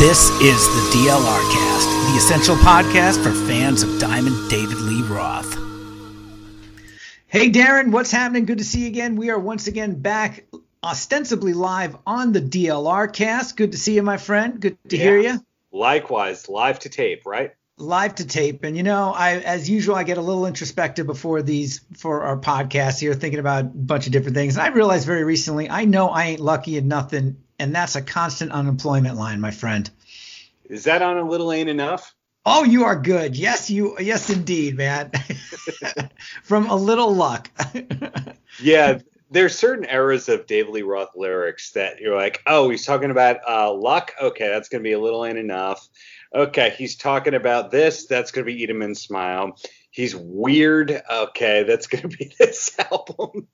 This is the DLR cast, the essential podcast for fans of Diamond David Lee Roth. Hey Darren, what's happening? Good to see you again. We are once again back, ostensibly live on the DLR cast. Good to see you, my friend. Good to hear you. Likewise, live to tape, right? Live to tape. And you know, as usual, I get a little introspective before these, for our podcast here, thinking about a bunch of different things. And I realized very recently, I know I ain't lucky and nothing. And that's a constant unemployment line, my friend. Is that on a little ain't enough? Oh, you are good. Yes, indeed, man. From a little luck. Yeah, there's certain eras of David Lee Roth lyrics that you're like, oh, he's talking about luck. Okay, that's going to be a little ain't enough. Okay, he's talking about this. That's going to be Eat 'Em and Smile. He's weird. Okay, that's going to be this album.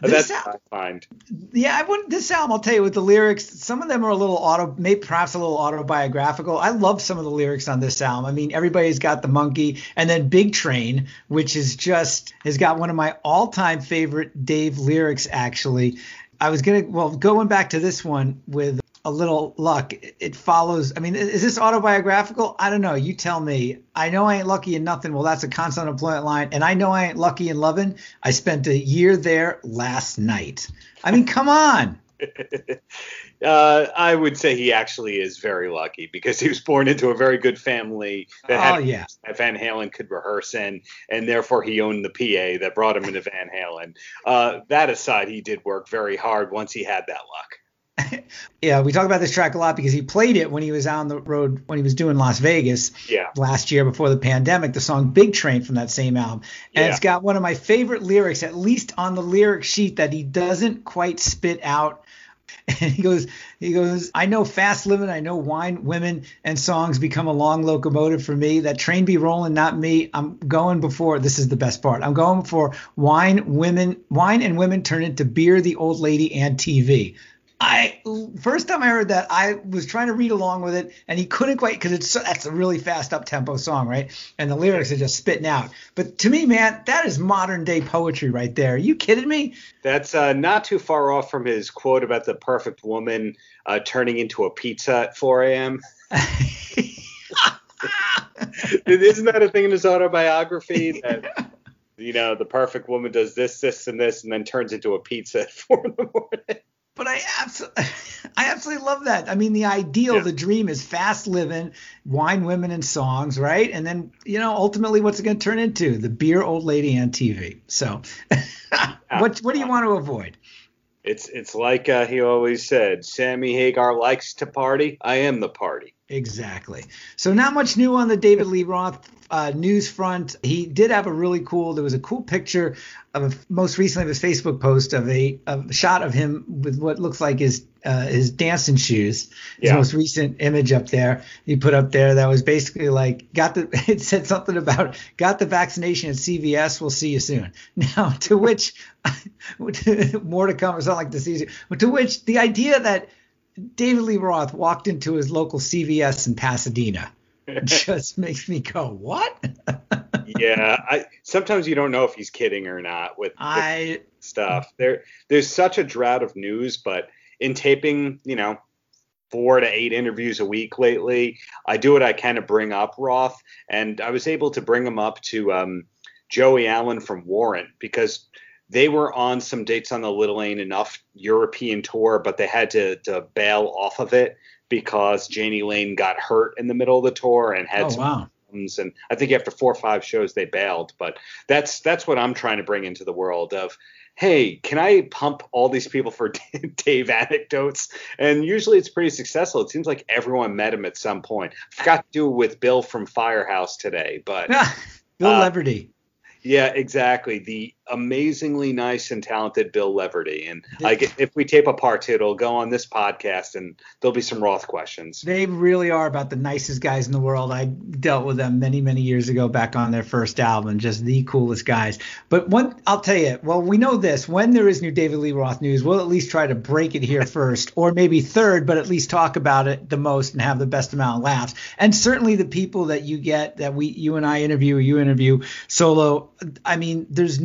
That's what I find. Yeah, I wouldn't. This album, I'll tell you, with the lyrics, some of them are a little autobiographical. I love some of the lyrics on this album. I mean, everybody's got the monkey, and then Big Train, which is just has got one of my all-time favorite Dave lyrics. Actually, I was gonna going back to this one with a little luck. It follows. I mean, is this autobiographical? I don't know. You tell me. I know I ain't lucky in nothing. Well, that's a constant employment line. And I know I ain't lucky in loving. I spent a year there last night. I mean, come on. I would say he actually is very lucky because he was born into a very good family that that Van Halen could rehearse in, and therefore he owned the PA that brought him into Van Halen. That aside, he did work very hard once he had that luck. Yeah, we talk about this track a lot because he played it when he was on the road, when he was doing Las Vegas last year before the pandemic, the song Big Train from that same album. And it's got one of my favorite lyrics, at least on the lyric sheet, that he doesn't quite spit out. And he goes, I know fast living, I know wine, women, and songs become a long locomotive for me. That train be rolling, not me. I'm going before, this is the best part, I'm going before wine and women turn into beer, the old lady, and TV. First time I heard that, I was trying to read along with it, and he couldn't quite, because that's a really fast up-tempo song, right? And the lyrics are just spitting out. But to me, man, that is modern-day poetry right there. Are you kidding me? That's not too far off from his quote about the perfect woman turning into a pizza at 4 a.m. Isn't that a thing in his autobiography? That, you know, the perfect woman does this, this, and this, and then turns into a pizza at 4 in the morning. But I absolutely love that. I mean, the ideal, the dream is fast living, wine, women, and songs, right? And then, you know, ultimately what's it going to turn into? The beer, old lady, and TV. So what do you want to avoid? It's like he always said, Sammy Hagar likes to party. I am the party. Exactly. So not much new on the David Lee Roth news front. He did have there was a cool picture of most recently of his Facebook post of a shot of him with what looks like his dancing shoes. His most recent image up there he put up there that was basically like it said something about got the vaccination at CVS. We'll see you soon. Now to which more to come. It's not like disease, but to which the idea that David Lee Roth walked into his local CVS in Pasadena just makes me go, what? Sometimes you don't know if he's kidding or not with stuff. There's such a drought of news, but in taping, you know, 4 to 8 interviews a week lately, I do what I can to bring up Roth, and I was able to bring him up to Joey Allen from Warrant because they were on some dates on the Little Ain't Enough European tour, but they had to bail off of it because Janie Lane got hurt in the middle of the tour and had problems. And I think after 4 or 5 shows, they bailed. But that's what I'm trying to bring into the world of, hey, can I pump all these people for Dave anecdotes? And usually it's pretty successful. It seems like everyone met him at some point. I forgot to do it with Bill from Firehouse today, but Bill Leverty. Yeah, exactly. The amazingly nice and talented Bill Leverty. And if we tape a part two, it'll go on this podcast and there'll be some Roth questions. They really are about the nicest guys in the world. I dealt with them many, many years ago back on their first album. Just the coolest guys. But I'll tell you, well, we know this. When there is new David Lee Roth news, we'll at least try to break it here first or maybe third, but at least talk about it the most and have the best amount of laughs. And certainly the people that you get that you and I interview solo. I mean, there's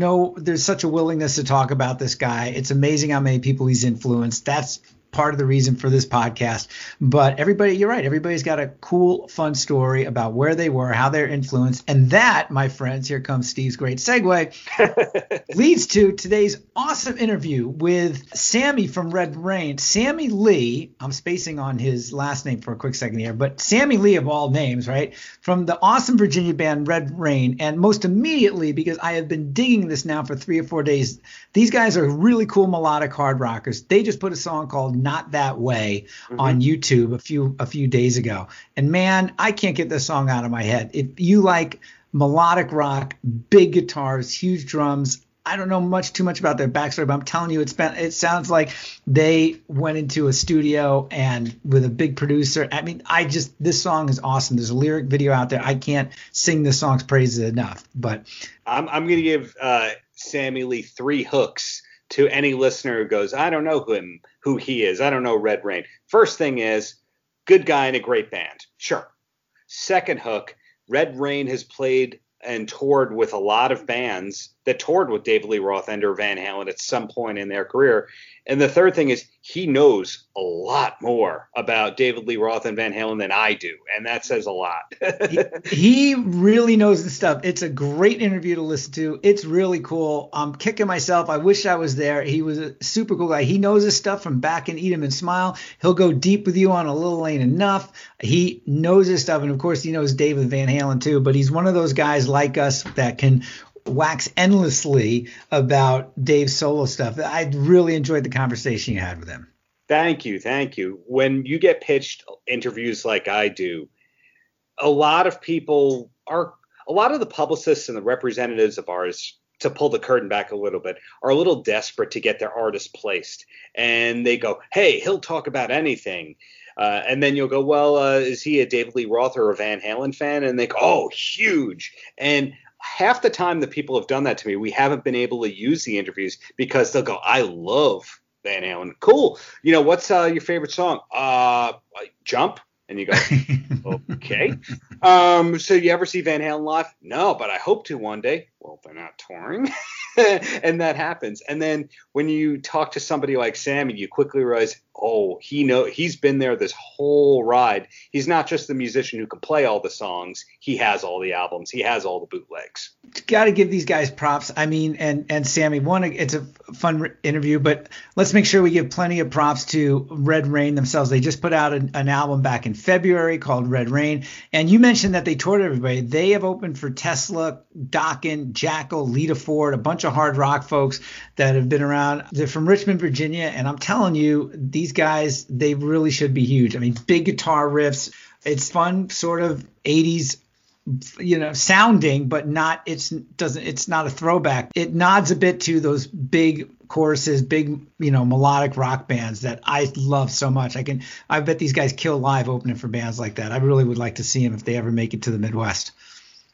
such a willingness to talk about this guy. It's amazing how many people he's influenced. That's part of the reason for this podcast. But everybody, you're right. Everybody's got a cool, fun story about where they were, how they're influenced. And that, my friends, here comes Steve's great segue, leads to today's awesome interview with Sammy from Red Reign. Sammy Lee, I'm spacing on his last name for a quick second here, but Sammy Lee of all names, right? From the awesome Virginia band Red Reign. And most immediately, because I have been digging this now for 3 or 4 days, these guys are really cool melodic hard rockers. They just put a song called Not That Way on YouTube a few days ago. And man, I can't get this song out of my head. If you like melodic rock, big guitars, huge drums, I don't know too much about their backstory, but I'm telling you, it sounds like they went into a studio and with a big producer. I mean, this song is awesome. There's a lyric video out there. I can't sing this song's praises enough, but I'm going to give Sammy Lee 3 hooks to any listener who goes, I don't know who he is. I don't know Red Reign. First thing is, good guy in a great band. Sure. Second hook, Red Reign has played and toured with a lot of bands that toured with David Lee Roth and or Van Halen at some point in their career. And the third thing is he knows a lot more about David Lee Roth and Van Halen than I do. And that says a lot. He really knows the stuff. It's a great interview to listen to. It's really cool. I'm kicking myself. I wish I was there. He was a super cool guy. He knows his stuff from back in Eat 'Em And Smile. He'll go deep with you on A Little Ain't Enough. He knows his stuff. And of course he knows David Van Halen too, but he's one of those guys like us that can wax endlessly about Dave's solo stuff. I really enjoyed the conversation you had with him. Thank you. When you get pitched interviews like I do, a lot of the publicists and the representatives of ours, to pull the curtain back a little bit, are a little desperate to get their artist placed. And they go, hey, he'll talk about anything. And then you'll go, well, is he a David Lee Roth or a Van Halen fan? And they go, oh, huge. And half the time that people have done that to me, we haven't been able to use the interviews because they'll go, I love Van Halen. Cool. You know, what's your favorite song? Jump. And you go, okay. So you ever see Van Halen live? No, but I hope to one day. Well, they're not touring. And that happens. And then when you talk to somebody like Sammy, you quickly realize, oh, he's been there this whole ride. He's not just the musician who can play all the songs. He has all the albums. He has all the bootlegs. Got to give these guys props. I mean, and Sammy, one, it's a fun interview, but let's make sure we give plenty of props to Red Reign themselves. They just put out an album back in February called Red Reign. And you mentioned that they toured everybody. They have opened for Tesla, Dokken, Jackal, Lita Ford, a bunch of hard rock folks that have been around. They're from Richmond, Virginia. And I'm telling you, these guys, they really should be huge. I mean, big guitar riffs. It's fun, sort of 80s, you know, sounding, but it's not a throwback. It nods a bit to those big choruses, big, you know, melodic rock bands that I love so much. I bet these guys kill live opening for bands like that. I really would like to see them if they ever make it to the Midwest.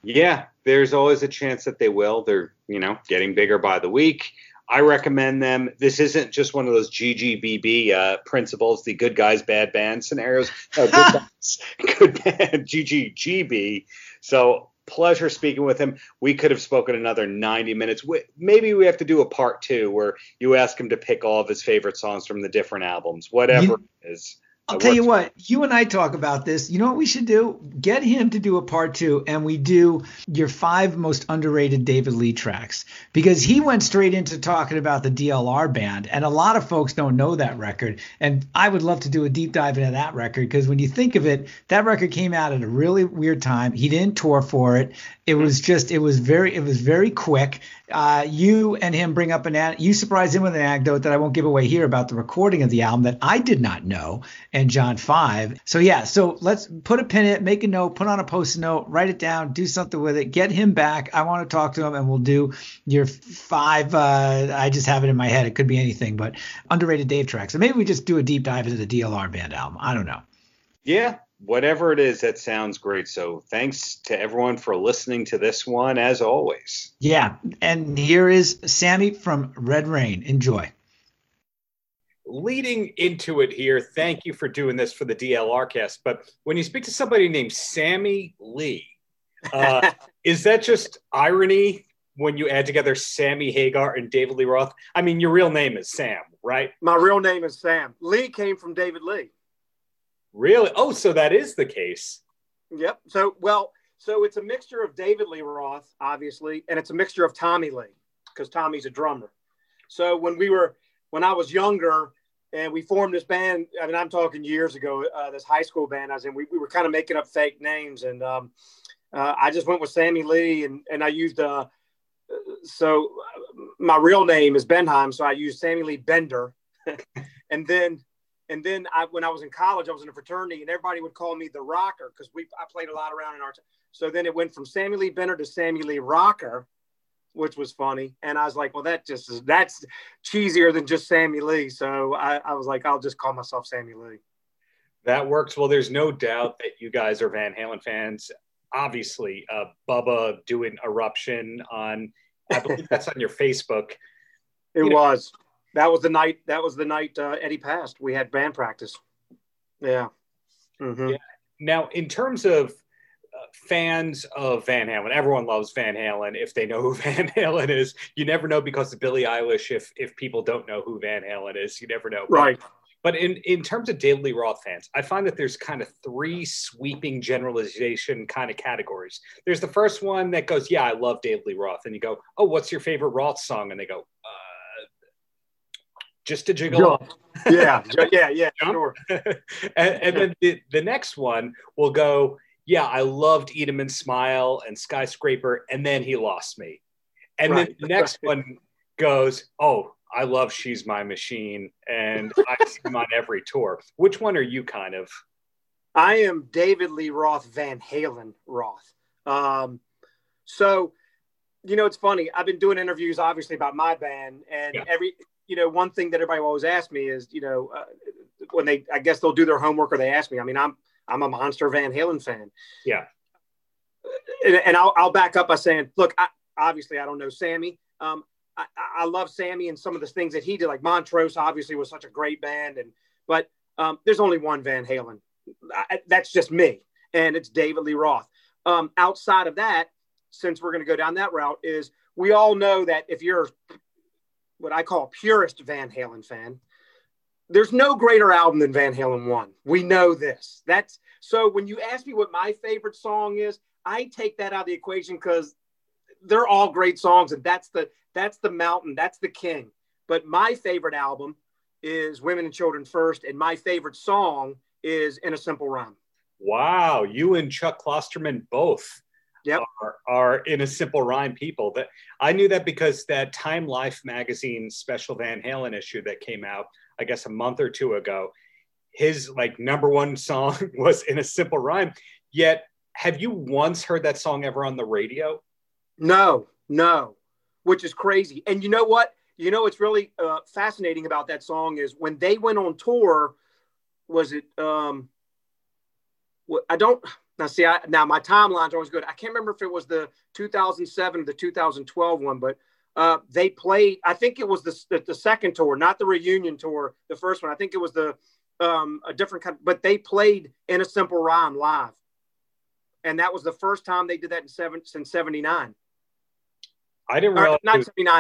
Yeah, there's always a chance that they will. They're, you know, getting bigger by the week. I recommend them. This isn't just one of those GGBB principles, the good guys, bad band scenarios. Good guys, good band, GGGB. So pleasure speaking with him. We could have spoken another 90 minutes. Maybe we have to do a part 2 where you ask him to pick all of his favorite songs from the different albums, whatever it is. I'll tell you what, you and I talk about this. You know what we should do? Get him to do a part 2 and we do your 5 most underrated David Lee tracks, because he went straight into talking about the DLR band and a lot of folks don't know that record. And I would love to do a deep dive into that record, because when you think of it, that record came out at a really weird time. He didn't tour for it. It was just, it was very quick. You and him bring up you surprised him with an anecdote that I won't give away here about the recording of the album that I did not know, and John Five. So yeah, so let's put a pin in it, make a note, put on a post-it note, write it down, do something with it, get him back. I want to talk to him and we'll do your 5. I just have it in my head. It could be anything, but underrated Dave tracks. And maybe we just do a deep dive into the DLR band album. I don't know. Yeah. Whatever it is, that sounds great. So thanks to everyone for listening to this one, as always. Yeah. And here is Sammy from Red Reign. Enjoy. Leading into it here, thank you for doing this for the DLR cast. But when you speak to somebody named Sammy Lee, is that just irony when you add together Sammy Hagar and David Lee Roth. I mean, your real name is Sam, right? My real name is Sam. Lee came from David Lee. Really? Oh, so that is the case. Yep. So, well, so it's a mixture of David Lee Roth, obviously, and it's a mixture of Tommy Lee, because Tommy's a drummer. So when I was younger and we formed this band, I mean, I'm talking years ago, this high school band I was in, we were kind of making up fake names. And I just went with Sammy Lee, and I used, so my real name is Benheim. So I used Sammy Lee Bender. And then when I was in college, I was in a fraternity, and everybody would call me the Rocker, because I played a lot around in our time. So then it went from Sammy Lee Bender to Sammy Lee Rocker, which was funny. And I was like, well, that's cheesier than just Sammy Lee. So I was like, I'll just call myself Sammy Lee. That works. Well, there's no doubt that you guys are Van Halen fans. Obviously, Bubba doing Eruption on, I believe that's on your Facebook. It was. That was the night Eddie passed. We had band practice. Yeah. Mm-hmm. Yeah. Now, in terms of fans of Van Halen, everyone loves Van Halen if they know who Van Halen is. You never know, because of Billie Eilish, if people don't know who Van Halen is. You never know. Right. But in terms of David Lee Roth fans, I find that there's kind of three sweeping generalization kind of categories. There's the first one that goes, yeah, I love David Lee Roth. And you go, oh, what's your favorite Roth song? And they go, Just to Jiggle. Yeah, sure. and then the next one will go, yeah, I loved Eat 'Em and Smile and Skyscraper, and then he lost me. And right. Then the next one goes, oh, I love She's My Machine, and I see him on every tour. Which one are you kind of? I am David Lee Roth, Van Halen Roth. So, you know, it's funny. I've been doing interviews, obviously, about my band, and you know, one thing that everybody always asks me is, you know, when I guess they'll do their homework or they ask me, I mean, I'm a monster Van Halen fan. Yeah. And I'll back up by saying, look, obviously I don't know Sammy. I love Sammy and some of the things that he did, like Montrose obviously was such a great band. But there's only one Van Halen. That's just me. And it's David Lee Roth. Outside of that, since we're going to go down that route, is we all know that if you're what I call a purist Van Halen fan, there's no greater album than Van Halen 1. We know this. So when you ask me what my favorite song is, I take that out of the equation, because they're all great songs, and that's the mountain, that's the king. But my favorite album is Women and Children First, and my favorite song is In a Simple Rhyme. Wow, you and Chuck Klosterman both. Yep. Are In a Simple Rhyme people. That I knew that because that Time Life magazine special Van Halen issue that came out, I guess, a month or two ago, his like number one song was In a Simple Rhyme. Yet, have you once heard that song ever on the radio? No, which is crazy. And you know what? You know what's really fascinating about that song is when they went on tour, was it now my timeline's always good. I can't remember if it was the 2007 or the 2012 one, but they played, I think it was the second tour, not the reunion tour, the first one. I think it was the a different kind, but they played In a Simple Rhyme live. And that was the first time they did that since 79. I didn't realize.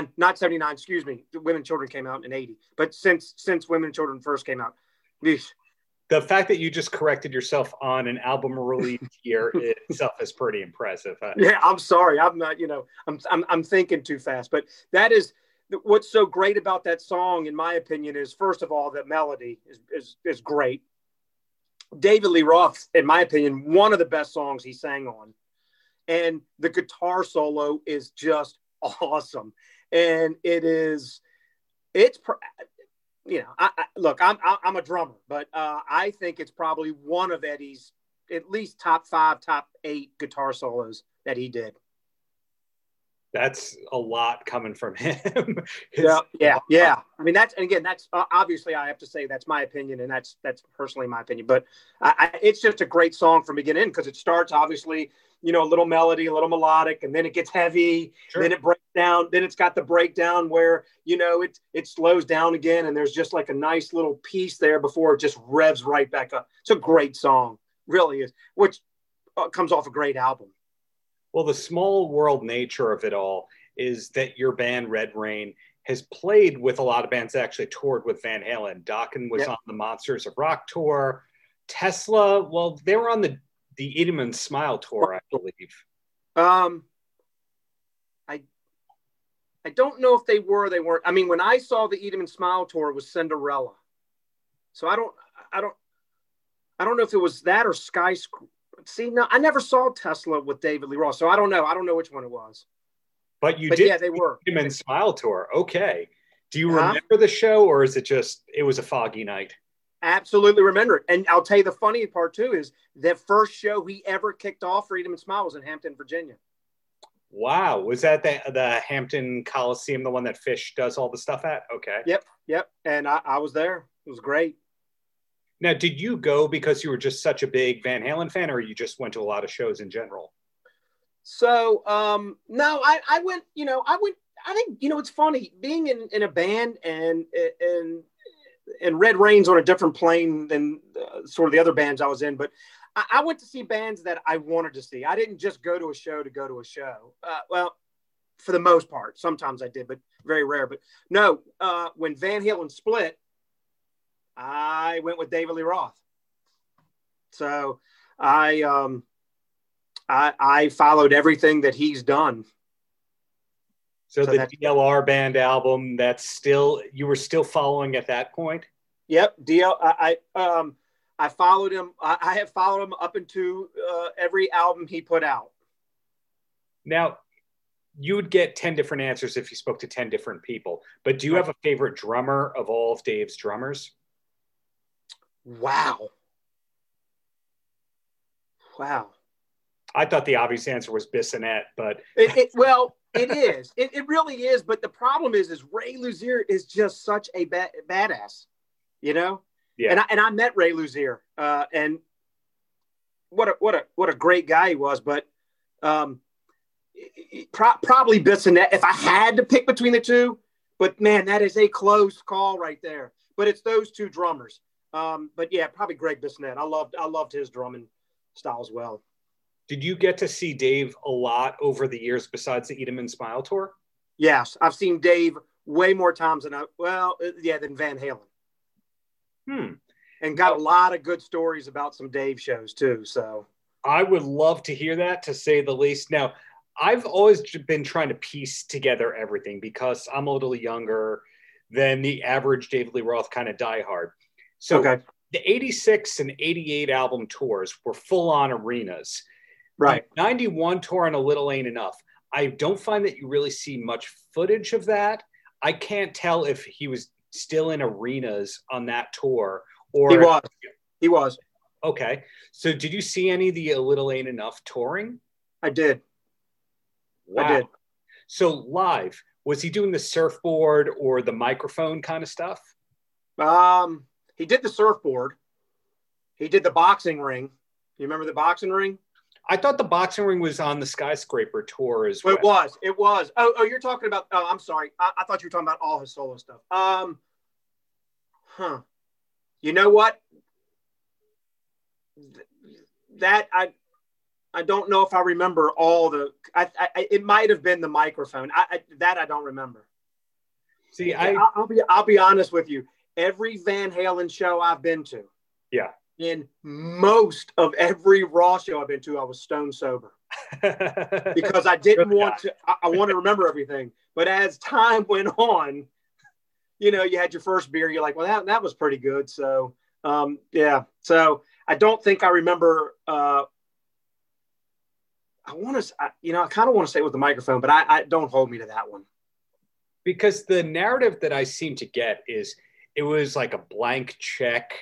Not 79, excuse me. The Women and Children came out in 80, but since Women and Children First came out. The fact that you just corrected yourself on an album release year itself is pretty impressive. Yeah, I'm sorry. I'm not, you know, I'm thinking too fast. But that is what's so great about that song, in my opinion, is first of all, that melody is great. David Lee Roth, in my opinion, one of the best songs he sang on. And the guitar solo is just awesome. And you know, I'm a drummer, but I think it's probably one of Eddie's at least top 5, top 8 guitar solos that he did. That's a lot coming from him. Yeah. I mean, that's obviously I have to say that's my opinion, and that's personally my opinion. But it's just a great song from beginning because it starts obviously, you know, a little melody, a little melodic, and then it gets heavy, sure. Then it breaks down, then it's got the breakdown where, you know, it slows down again, and there's just like a nice little piece there before it just revs right back up. It's a great song, really is, which comes off a great album. Well, the small world nature of it all is that your band Red Reign has played with a lot of bands that actually toured with Van Halen. Dokken was on the Monsters of Rock tour. Tesla, well, they were on the Eat 'Em and Smile tour, I believe. I don't know if they were, they weren't. I mean, when I saw the Eat 'Em and Smile tour, it was Cinderella. So I don't know if it was that or Skyscraper. See, no, I never saw Tesla with David Lee Roth, so I don't know. I don't know which one it was. But you did. Yeah, they were. Eat 'Em and Smile tour. Okay. Do you remember the show, or is it just it was a foggy night? Absolutely remember it. And I'll tell you the funny part too is the first show he ever kicked off for Eat 'Em and Smile was in Hampton, Virginia. Wow. Was that the Hampton Coliseum, the one that Fish does all the stuff at? Okay. Yep. And I was there. It was great. Now, did you go because you were just such a big Van Halen fan, or you just went to a lot of shows in general? So, no, I went, you know, I think, you know, it's funny being in a band and Red Reign's on a different plane than sort of the other bands I was in, but I went to see bands that I wanted to see. I didn't just go to a show to go to a show. Well, for the most part, sometimes I did, but very rare. But no, when Van Halen split, I went with David Lee Roth. So I followed everything that he's done. So the DLR band album, that's still, you were still following at that point? Yep. I followed him. I have followed him up into every album he put out. Now, you would get 10 different answers if you spoke to 10 different people. But do you have a favorite drummer of all of Dave's drummers? Wow. I thought the obvious answer was Bissonette, but... it is. It really is. But the problem is Ray Luzier is just such a badass, you know? Yeah. And I met Ray Luzier, and what a great guy he was. But probably Bissonette, if I had to pick between the two. But man, that is a close call right there. But it's those two drummers. But yeah, probably Greg Bissonette. I loved his drumming style as well. Did you get to see Dave a lot over the years besides the Eat 'Em and Smile tour? Yes, I've seen Dave way more times than Van Halen. And got a lot of good stories about some Dave shows too. So I would love to hear that, to say the least. Now, I've always been trying to piece together everything because I'm a little younger than the average David Lee Roth kind of diehard. So the 86 and 88 album tours were full-on arenas. Right. The 91 tour on A Little Ain't Enough, I don't find that you really see much footage of that. I can't tell if he was still in arenas on that tour, or he was. Okay. So did you see any of the A Little Ain't Enough touring? I did. Wow. I did. So live, was he doing the surfboard or the microphone kind of stuff? He did the surfboard. He did the boxing ring. You remember the boxing ring? I thought the boxing ring was on the Skyscraper tour as well. It was. Oh, you're talking about, I'm sorry. I thought you were talking about all his solo stuff. You know what? I don't know if I remember all the, it might've been the microphone. I don't remember. See, I'll be honest with you. Every Van Halen show I've been to, in most of every Raw show I've been to, I was stone sober because I didn't want to. I want to remember everything. But as time went on, you know, you had your first beer, you're like, well, that was pretty good. So so I don't think I remember. I kind of want to say it with the microphone, but I don't hold me to that one, because the narrative that I seem to get is, it was like a blank check.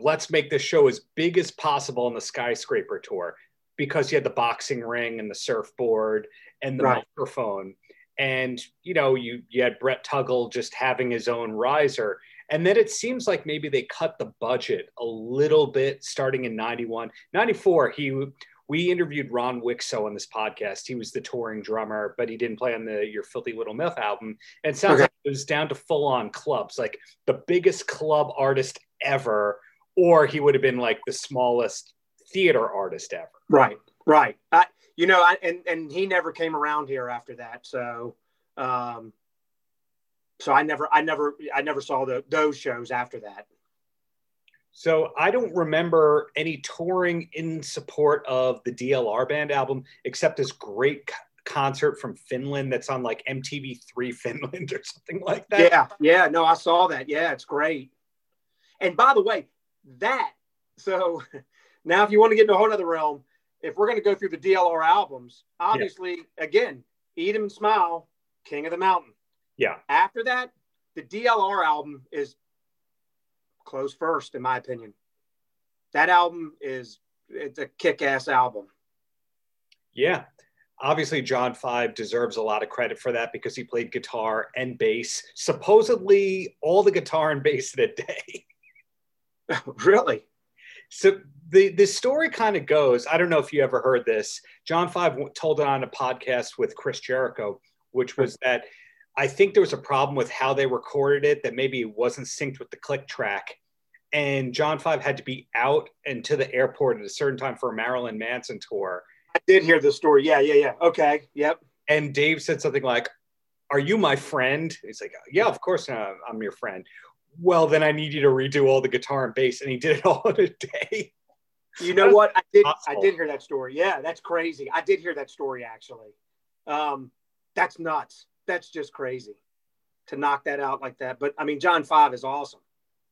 Let's make this show as big as possible on the Skyscraper tour, because you had the boxing ring and the surfboard and the microphone. And, you know, you had Brett Tuggle just having his own riser. And then it seems like maybe they cut the budget a little bit starting in 91. 94, we interviewed Ron Wixo on this podcast. He was the touring drummer, but he didn't play on the Your Filthy Little Mouth album. And it sounds like it was down to full-on clubs, like the biggest club artist ever, or he would have been like the smallest theater artist ever. Right, Right. And he never came around here after that. So I never saw those shows after that. So I don't remember any touring in support of the DLR band album, except this great concert from Finland that's on like MTV3 Finland or something like that. Yeah. No, I saw that. Yeah, it's great. And by the way, so now if you want to get into a whole other realm, if we're going to go through the DLR albums, obviously, again, Eat 'Em and Smile, King of the Mountain. Yeah. After that, the DLR album is close first, in my opinion. That album it's a kick-ass album. Yeah. Obviously, John Five deserves a lot of credit for that because he played guitar and bass, supposedly all the guitar and bass in a day. Really? So the story kind of goes, I don't know if you ever heard this, John Five told it on a podcast with Chris Jericho, which was that I think there was a problem with how they recorded it, that maybe it wasn't synced with the click track. And John Five had to be out and to the airport at a certain time for a Marilyn Manson tour. I did hear this story. Yeah. Okay. Yep. And Dave said something like, "Are you my friend?" He's like, "Yeah, of course I'm your friend." "Well, then I need you to redo all the guitar and bass." And he did it all in a day. You know what? I did hear that story. Yeah, that's crazy. I did hear that story, actually. That's nuts. That's just crazy to knock that out like that. But, I mean, John Five is awesome.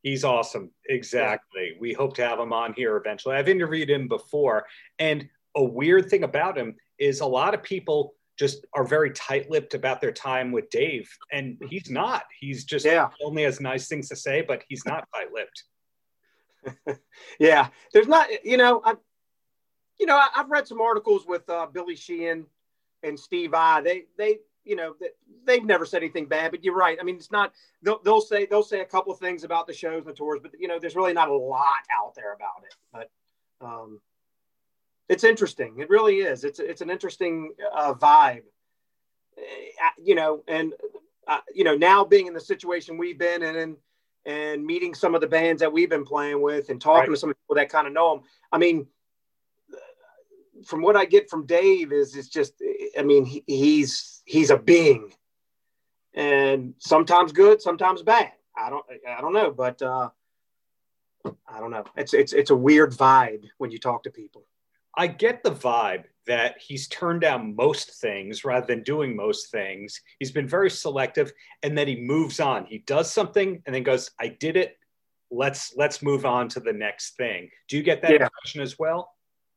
He's awesome. Exactly. Yeah. We hope to have him on here eventually. I've interviewed him before. And a weird thing about him is a lot of people just are very tight-lipped about their time with Dave. And he's not. He's just only has nice things to say, but he's not tight-lipped. Yeah. There's not, I've read some articles with Billy Sheehan and Steve Vai. They've never said anything bad, but you're right. I mean, it's not, they'll say a couple of things about the shows and the tours, but there's really not a lot out there about it, but it's interesting. It really is. It's an interesting vibe, and now being in the situation we've been in and meeting some of the bands that we've been playing with and talking to some people that kind of know them. I mean, from what I get from Dave he's a being, and sometimes good, sometimes bad. I don't know, but I don't know. It's a weird vibe when you talk to people. I get the vibe that he's turned down most things rather than doing most things. He's been very selective, and then he moves on. He does something and then goes, "I did it. Let's move on to the next thing." Do you get that impression as well?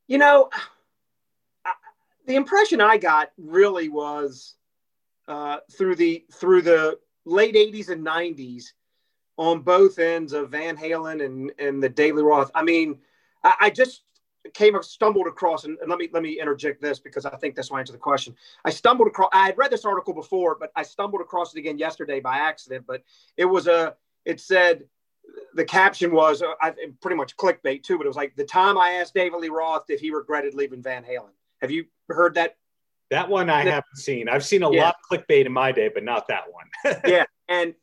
The impression I got really was through the late 80s and 90s on both ends of Van Halen and the Daily Roth. I mean, I just stumbled across, and let me interject this because I think this will answer the question. I had read this article before, but I stumbled across it again yesterday by accident. But it said the caption was pretty much clickbait too, but it was like, "The time I asked David Lee Roth if he regretted leaving Van Halen." Have you heard that? That one I haven't seen. I've seen a lot of clickbait in my day, but not that one. Yeah. And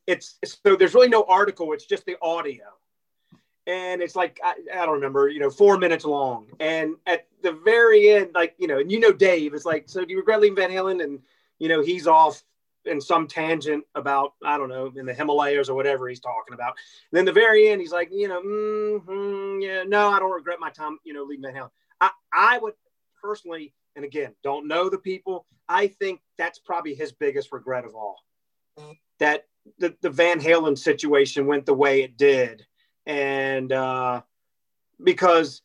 so there's really no article. It's just the audio. And it's like, I don't remember, 4 minutes long. And at the very end, Dave is like, "So do you regret leaving Van Halen?" And, he's off in some tangent about, I don't know, in the Himalayas or whatever he's talking about. And then the very end, he's like, no, I don't regret my time, leaving Van Halen. I would personally, and again, don't know the people, I think that's probably his biggest regret of all, that the Van Halen situation went the way it did. And because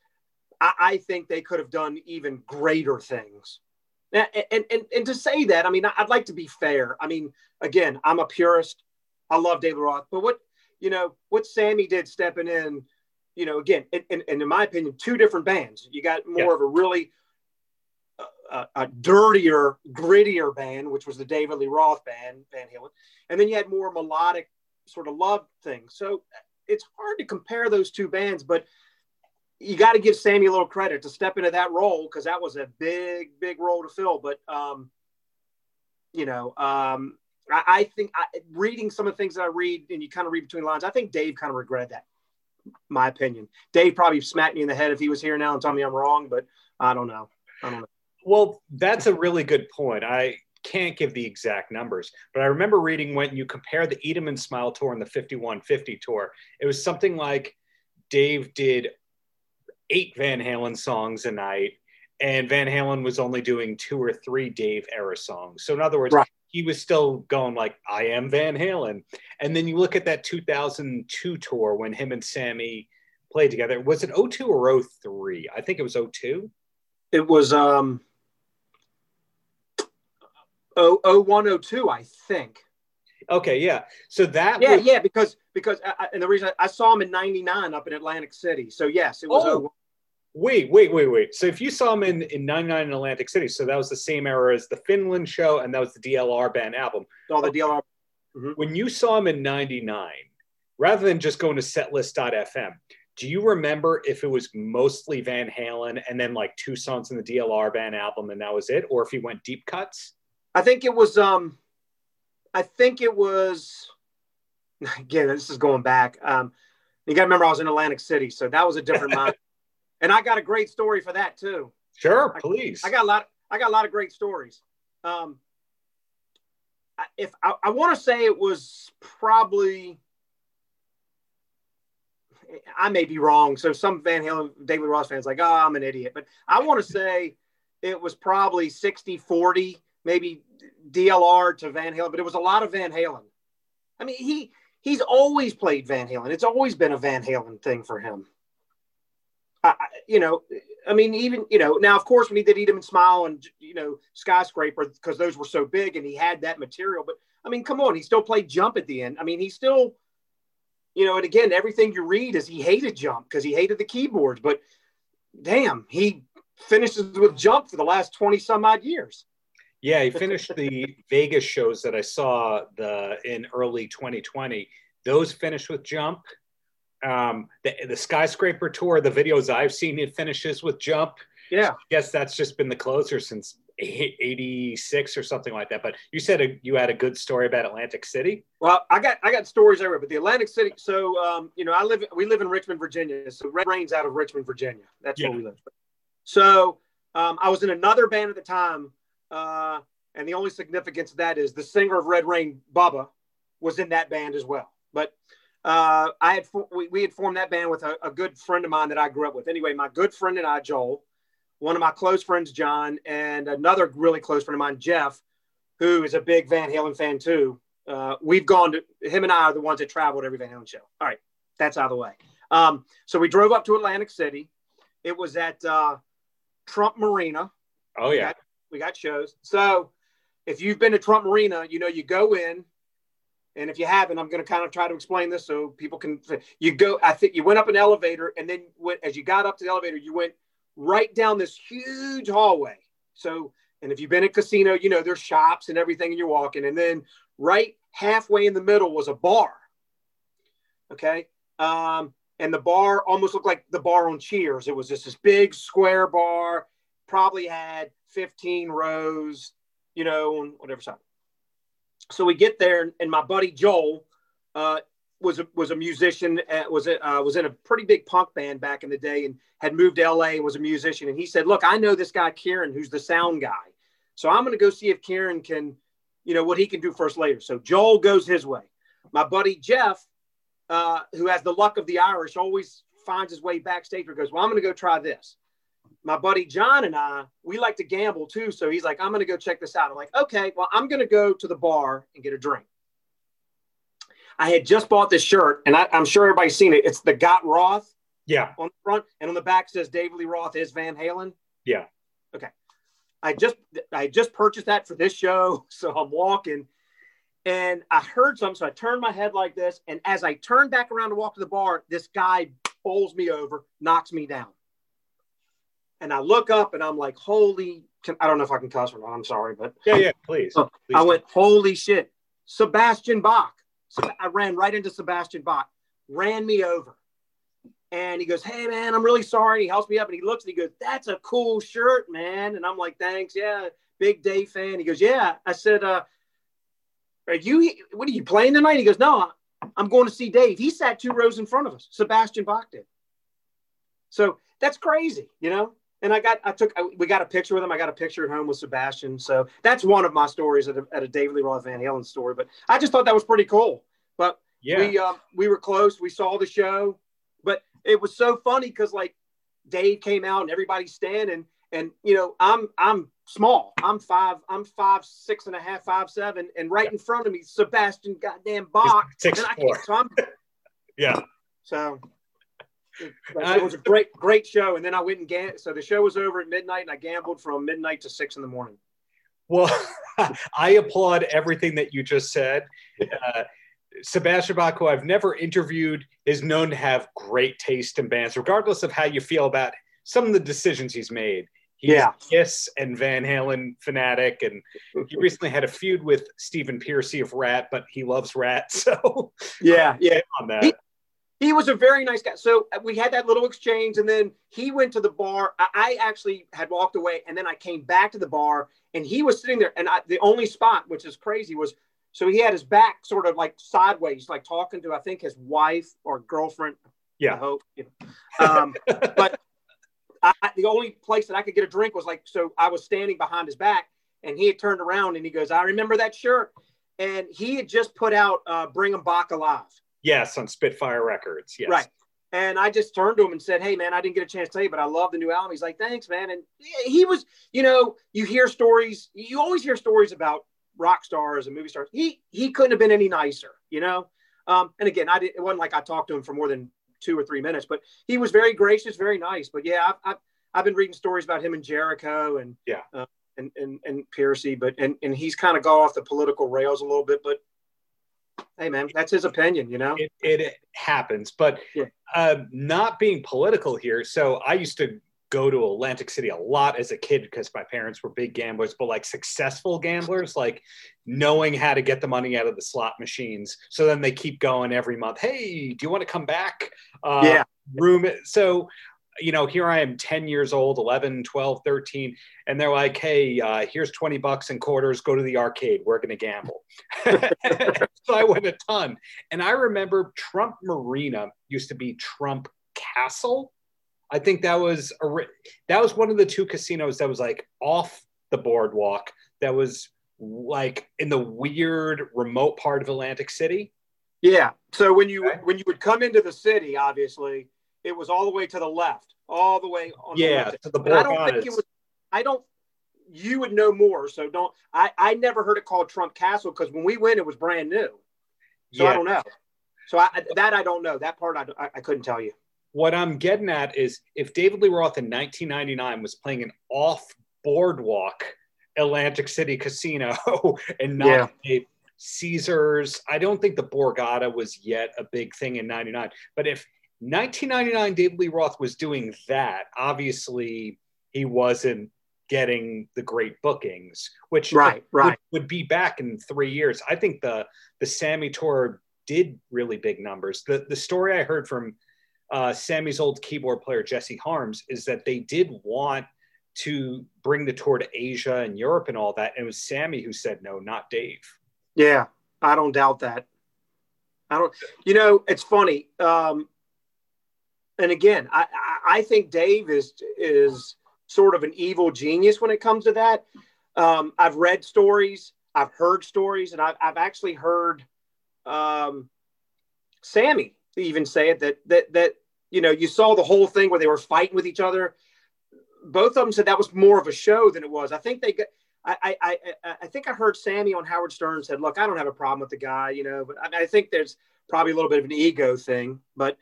I think they could have done even greater things. And to say that, I mean, I'd like to be fair. I mean, again, I'm a purist. I love David Roth. But what Sammy did stepping in, again, and in my opinion, two different bands. You got more of a really a dirtier, grittier band, which was the David Lee Roth band, Van Halen. And then you had more melodic sort of love things. So it's hard to compare those two bands, but you got to give Sammy a little credit to step into that role, because that was a big, big role to fill. But, I think reading some of the things that I read, and you kind of read between lines, I think Dave kind of regretted that, my opinion. Dave probably smacked me in the head if he was here now and told me I'm wrong, but I don't know. I don't know. Well, that's a really good point. I can't give the exact numbers, but I remember reading when you compare the Eat 'Em and Smile tour and the 5150 tour, it was something like Dave did 8 Van Halen songs a night, and Van Halen was only doing 2 or 3 Dave era songs. So in other words, right, he was still going like, I am Van Halen. And then you look at that 2002 tour when him and Sammy played together. Was it 02 or 03? I think it was 02. It was 01, 02, I think. Okay, yeah. So that was... Yeah, because and the reason I saw him in 99 up in Atlantic City. So yes, it was 01. Wait. So if you saw him in 99 in Atlantic City, so that was the same era as the Finland show, and that was the DLR band album. Oh, the DLR. Mm-hmm. When you saw him in 99, rather than just going to setlist.fm, do you remember if it was mostly Van Halen and then like 2 songs in the DLR band album and that was it? Or if he went deep cuts? I think it was, again, this is going back. You got to remember I was in Atlantic City, so that was a different mind. And I got a great story for that too. Sure, please. I got a lot of great stories. I want to say it was probably, I may be wrong. So some Van Halen, David Ross fans like, oh, I'm an idiot. But I want to say it was probably 60-40, maybe DLR to Van Halen. But it was a lot of Van Halen. I mean, he's always played Van Halen. It's always been a Van Halen thing for him. Now, of course, when he did Eat 'Em and Smile and, Skyscraper, because those were so big and he had that material. But, I mean, come on, he still played Jump at the end. I mean, he still, and again, everything you read is he hated Jump because he hated the keyboards. But, damn, he finishes with Jump for the last 20-some-odd years. Yeah, he finished the Vegas shows that I saw in early 2020. Those finished with Jump. The Skyscraper tour, the videos I've seen, it finishes with Jump. Yeah. I guess that's just been the closer since 86 or something like that. But you said you had a good story about Atlantic City. Well, I got stories everywhere, but the Atlantic City. So, we live in Richmond, Virginia. So Red Reign's out of Richmond, Virginia. That's where we live. So I was in another band at the time. And the only significance of that is the singer of Red Reign, Bubba, was in that band as well. But we had formed that band with a good friend of mine that I grew up with. Anyway, my good friend and I, Joel, one of my close friends, John, and another really close friend of mine, Jeff, who is a big Van Halen fan too. We've gone to, him and I are the ones that traveled every Van Halen show. All right, that's out of the way. So we drove up to Atlantic City. It was at Trump Marina. Oh yeah, we got shows. So if you've been to Trump Marina, you go in. And if you haven't, I'm going to kind of try to explain this so people can, I think you went up an elevator and then as you got up to the elevator, you went right down this huge hallway. So, and if you've been at casino, there's shops and everything and you're walking. And then right halfway in the middle was a bar. Okay. And the bar almost looked like the bar on Cheers. It was just this big square bar, probably had 15 rows, on whatever side. So we get there, and my buddy Joel was a musician, was in a pretty big punk band back in the day and had moved to L.A. and was a musician. And he said, look, I know this guy, Kieran, who's the sound guy. So I'm going to go see if Kieran can, what he can do for us later. So Joel goes his way. My buddy Jeff, who has the luck of the Irish, always finds his way backstage and goes, well, I'm going to go try this. My buddy John and I, we like to gamble too. So he's like, I'm going to go check this out. I'm like, okay, well, I'm going to go to the bar and get a drink. I had just bought this shirt, and I'm sure everybody's seen it. It's the Got Roth. Yeah. On the front, and on the back says David Lee Roth is Van Halen. Yeah. Okay. I just purchased that for this show. So I'm walking and I heard something. So I turned my head like this. And as I turned back around to walk to the bar, this guy bowls me over, knocks me down. And I look up and I'm like, I don't know if I can cuss or not. I'm sorry, but yeah, please. I went, holy shit. Sebastian Bach. So I ran right into Sebastian Bach, ran me over. And he goes, hey man, I'm really sorry. He helps me up and he looks and he goes, that's a cool shirt, man. And I'm like, thanks. Yeah. Big Day fan. He goes, yeah. I said, what are you playing tonight? He goes, no, I'm going to see Dave. He sat 2 rows in front of us. Sebastian Bach did. So that's crazy. And we got a picture with him. I got a picture at home with Sebastian. So that's one of my stories at a David Lee Roth Van Halen story. But I just thought that was pretty cool. But yeah, we were close. We saw the show, but it was so funny because like Dave came out and everybody's standing, and you know I'm small. I'm 6.5, 5'7", and right in front of me Sebastian goddamn Bach. He's 6'4". Yeah. So. It was a great show, and then I went and so the show was over at midnight, and I gambled from midnight to 6 a.m. Well, I applaud everything that you just said. Sebastian Bach, who I've never interviewed, is known to have great taste in bands, regardless of how you feel about some of the decisions he's made. He's a Kiss and Van Halen fanatic, and he recently had a feud with Stephen Piercy of Rat, but he loves Rat, so on that. He was a very nice guy. So we had that little exchange, and then he went to the bar. I actually had walked away, and then I came back to the bar, and he was sitting there. And the only spot, which is crazy, was so he had his back sort of like sideways, like talking to, I think, his wife or girlfriend. Yeah. I hope. You know. But the only place that I could get a drink was like, so I was standing behind his back, and he had turned around, and he goes, I remember that shirt. And he had just put out Bring 'Em Back Alive. Yes, on Spitfire Records. Yes. Right. And I just turned to him and said, hey, man, I didn't get a chance to tell you, but I love the new album. He's like, thanks, man. And he was, you know, you always hear stories about rock stars and movie stars. He couldn't have been any nicer, you know? And again, it wasn't like I talked to him for more than 2 or 3 minutes, but he was very gracious, very nice. But yeah, I've been reading stories about him and Jericho and Piercy, but he's kind of gone off the political rails a little bit, but hey, man, that's his opinion, you know? It happens, but not being political here. So I used to go to Atlantic City a lot as a kid because my parents were big gamblers, but like successful gamblers, like knowing how to get the money out of the slot machines. So then they keep going every month. Hey, do you want to come back? So, you know, here I am 10 years old, 11, 12, 13. And they're like, hey, here's $20 in quarters. Go to the arcade. We're going to gamble. So I went a ton. And I remember Trump Marina used to be Trump Castle. I think that was one of the two casinos that was like off the boardwalk. That was like in the weird remote part of Atlantic City. Yeah. So when you would come into the city, obviously, it was all the way to the left, all the way on the left. To the Borgata. I don't think it was. You would know more, so don't. I never heard it called Trump Castle because when we went, it was brand new. So I don't know. So I don't know that part. I couldn't tell you. What I'm getting at is if David Lee Roth in 1999 was playing an off boardwalk Atlantic City casino and not a Caesars. I don't think the Borgata was yet a big thing in '99, but if 1999 David Lee Roth was doing that, obviously he wasn't getting the great bookings, which would be back in 3 years. I think the Sammy tour did really big numbers. The story I heard from Sammy's old keyboard player Jesse Harms is that they did want to bring the tour to Asia and Europe and all that, and it was Sammy who said no, not Dave. Yeah, I don't doubt that. You know, it's funny. And again, I think Dave is sort of an evil genius when it comes to that. I've read stories, I've heard stories, and I've actually heard Sammy even say it that you know, you saw the whole thing where they were fighting with each other. Both of them said that was more of a show than it was. I think they got. I think I heard Sammy on Howard Stern said, "Look, I don't have a problem with the guy, you know, but I think there's probably a little bit of an ego thing, but."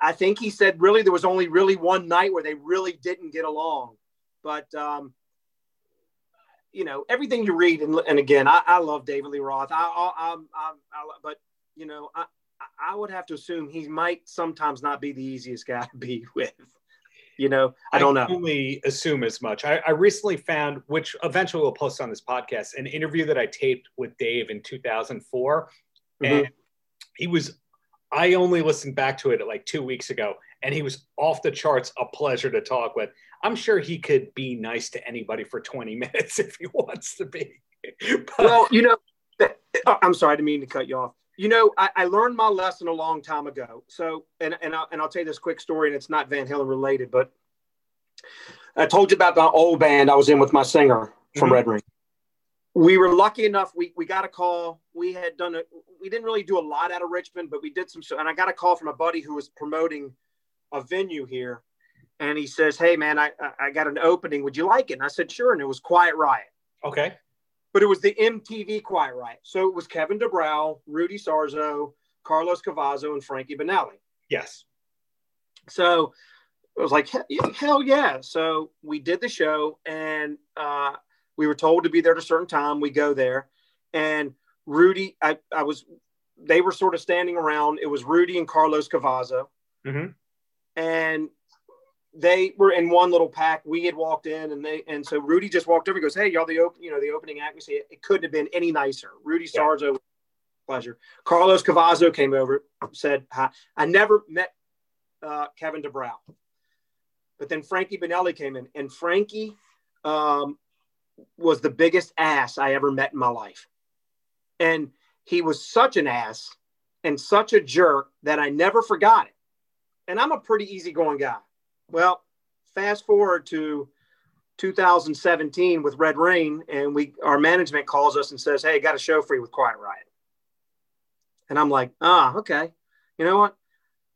I think he said really there was only really one night where they really didn't get along. But, you know, everything you read, and again, I love David Lee Roth. But, you know, I would have to assume he might sometimes not be the easiest guy to be with. You know, I don't know. I can only assume as much. I recently found, which eventually we'll post on this podcast, an interview that I taped with Dave in 2004. Mm-hmm. And he was... I only listened back to it like 2 weeks ago, and he was off the charts, a pleasure to talk with. I'm sure he could be nice to anybody for 20 minutes if he wants to be. Well, you know, I'm sorry, I didn't mean to cut you off. You know, I learned my lesson a long time ago. So, and I'll tell you this quick story, and it's not Van Halen related, but I told you about the old band I was in with my singer from Red Reign. We were lucky enough. We got a call. We didn't really do a lot out of Richmond, but we did some. And I got a call from a buddy who was promoting a venue here. And he says, "Hey man, I got an opening. Would you like it?" And I said, "Sure." And it was Quiet Riot. Okay. But it was the MTV Quiet Riot. So it was Kevin DeBrow, Rudy Sarzo, Carlos Cavazo, and Frankie Banali. Yes. So it was like, hell yeah. So we did the show, and we were told to be there at a certain time. We go there, and Rudy, they were sort of standing around. It was Rudy and Carlos Cavazo. Mm-hmm. And they were in one little pack. We had walked in, and so Rudy just walked over and goes, "Hey, y'all, the opening act." We say it couldn't have been any nicer. Rudy Sarzo, pleasure. Carlos Cavazo came over, said hi. I never met Kevin DeBrow. But then Frankie Banali came in, and Frankie was the biggest ass I ever met in my life. And he was such an ass and such a jerk that I never forgot it. And I'm a pretty easygoing guy. Well, fast forward to 2017 with Red Reign, and our management calls us and says, "Hey, got a show for you with Quiet Riot." And I'm like, okay. You know what?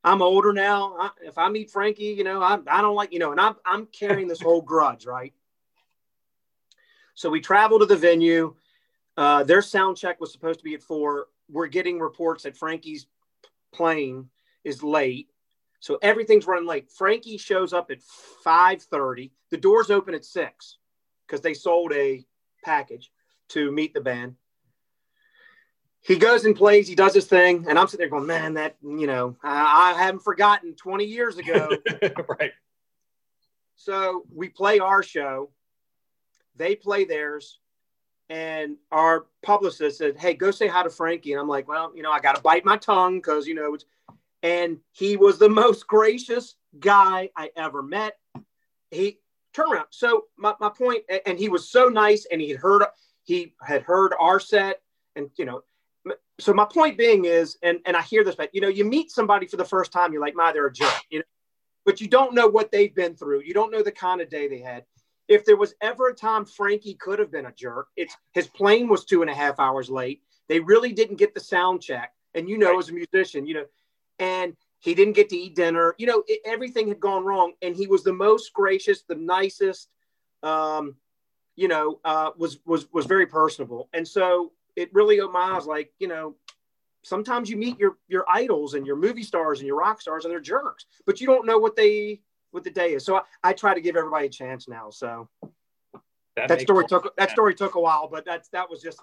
I'm older now. If I meet Frankie, I don't like, and I'm carrying this whole grudge, right? So we travel to the venue. Their sound check was supposed to be at 4:00. We're getting reports that Frankie's plane is late. So everything's running late. Frankie shows up at 5:30. The doors open at 6:00 because they sold a package to meet the band. He goes and plays. He does his thing. And I'm sitting there going, man, that, I haven't forgotten 20 years ago. Right. So we play our show. They play theirs. And our publicist said, "Hey, go say hi to Frankie." And I'm like, well, I got to bite my tongue because, it's. And he was the most gracious guy I ever met. He turned around. So my point, and he was so nice, and he had heard our set, and so my point being is, and I hear this, but you meet somebody for the first time, you're like, my, they're a jerk, but you don't know what they've been through. You don't know the kind of day they had. If there was ever a time Frankie could have been a jerk, his plane was 2.5 hours late. They really didn't get the sound check. And right. As a musician, and he didn't get to eat dinner. Everything had gone wrong. And he was the most gracious, the nicest, was very personable. And so it really opened my eyes, like, sometimes you meet your idols and your movie stars and your rock stars, and they're jerks, but you don't know what the day is. So I try to give everybody a chance now. So that story took a while, but that was just,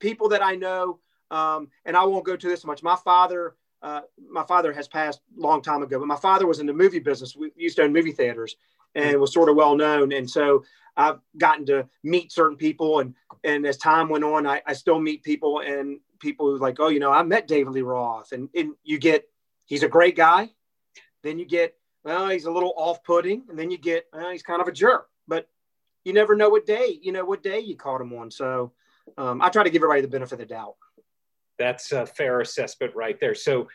people that I know. And I won't go to this much. My father has passed a long time ago, but my father was in the movie business. We used to own movie theaters and was sort of well known. And so I've gotten to meet certain people. And as time went on, I still meet people, and people who like, I met David Lee Roth, and you get, he's a great guy. Then you get, well, he's a little off-putting, and then you get, well, he's kind of a jerk, but you never know what day you caught him on. So, I try to give everybody the benefit of the doubt. That's a fair assessment right there. So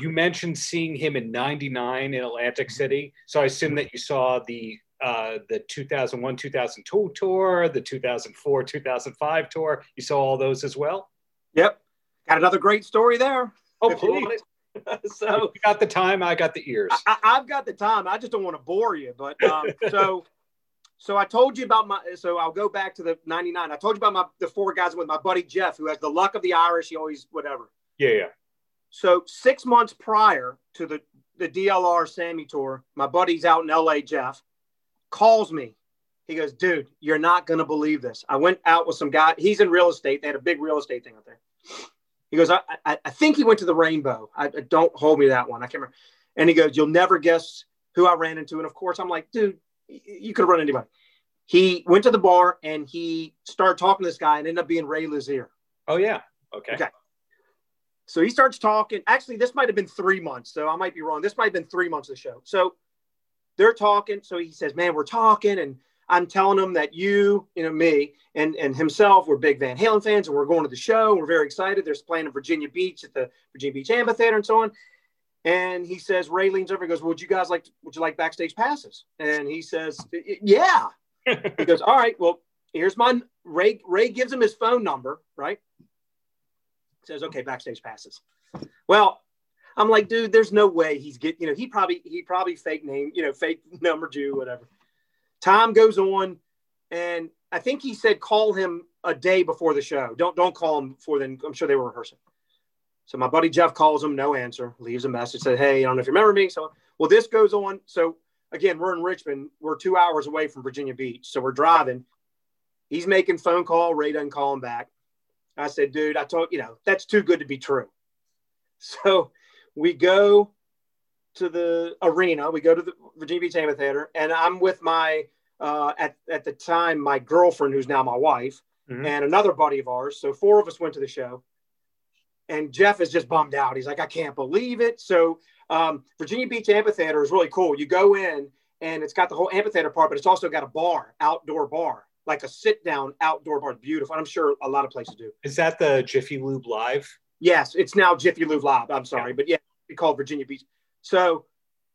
you mentioned seeing him in 99 in Atlantic City. So I assume that you saw the 2001, 2002 tour, the 2004, 2005 tour. You saw all those as well? Yep. Got another great story there. Oh, please. So you got the time. I got the ears. I've got the time. I just don't want to bore you. But so I told you about so I'll go back to the 99. I told you about the four guys with my buddy Jeff, who has the luck of the Irish. He always, whatever. Yeah. So 6 months prior to the DLR Sammy tour, my buddy's out in LA, Jeff, calls me. He goes, "Dude, you're not going to believe this. I went out with some guy. He's in real estate. They had a big real estate thing out there." He goes, I think he went to the Rainbow. Don't hold me to that one. I can't remember. And he goes, "You'll never guess who I ran into." And of course, I'm like, dude, you could run anybody. He went to the bar and he started talking to this guy and ended up being Ray Luzier. Oh, yeah. Okay. So he starts talking. Actually, this might have been 3 months. So I might be wrong. This might have been 3 months of the show. So they're talking. So he says, "Man, we're talking." And I'm telling him that me and himself, we're big Van Halen fans, and we're going to the show. We're very excited. There's playing in Virginia Beach at the Virginia Beach Amphitheater and so on. And he says, Ray leans over and goes, well, would you like backstage passes? And he says, yeah. He goes, all right, well, here's mine. Ray gives him his phone number, right? Says, okay, backstage passes. Well, I'm like, dude, there's no way he's getting, you know, he probably fake name, you know, fake number Jew, whatever. Time goes on. And I think he said, call him a day before the show. Don't call him before then. I'm sure they were rehearsing. So my buddy Jeff calls him, no answer, leaves a message, said, hey, I don't know if you remember me. So, well, this goes on. So again, we're in Richmond. We're 2 hours away from Virginia Beach. So we're driving. He's making phone call. Ray doesn't call him back. I said, dude, I told you, know, that's too good to be true. So we go to the arena. We go to the Virginia Beach Amphitheater, and I'm with my, at the time, my girlfriend, who's now my wife, mm-hmm. and another buddy of ours. So four of us went to the show, and Jeff is just bummed out. He's like, I can't believe it. So Virginia Beach Amphitheater is really cool. You go in, and it's got the whole amphitheater part, but it's also got a bar, outdoor bar. Like a sit-down outdoor bar, beautiful. I'm sure a lot of places do. Is that the Jiffy Lube Live? Yes, it's now Jiffy Lube Live. I'm sorry, yeah. But yeah, it's called Virginia Beach. So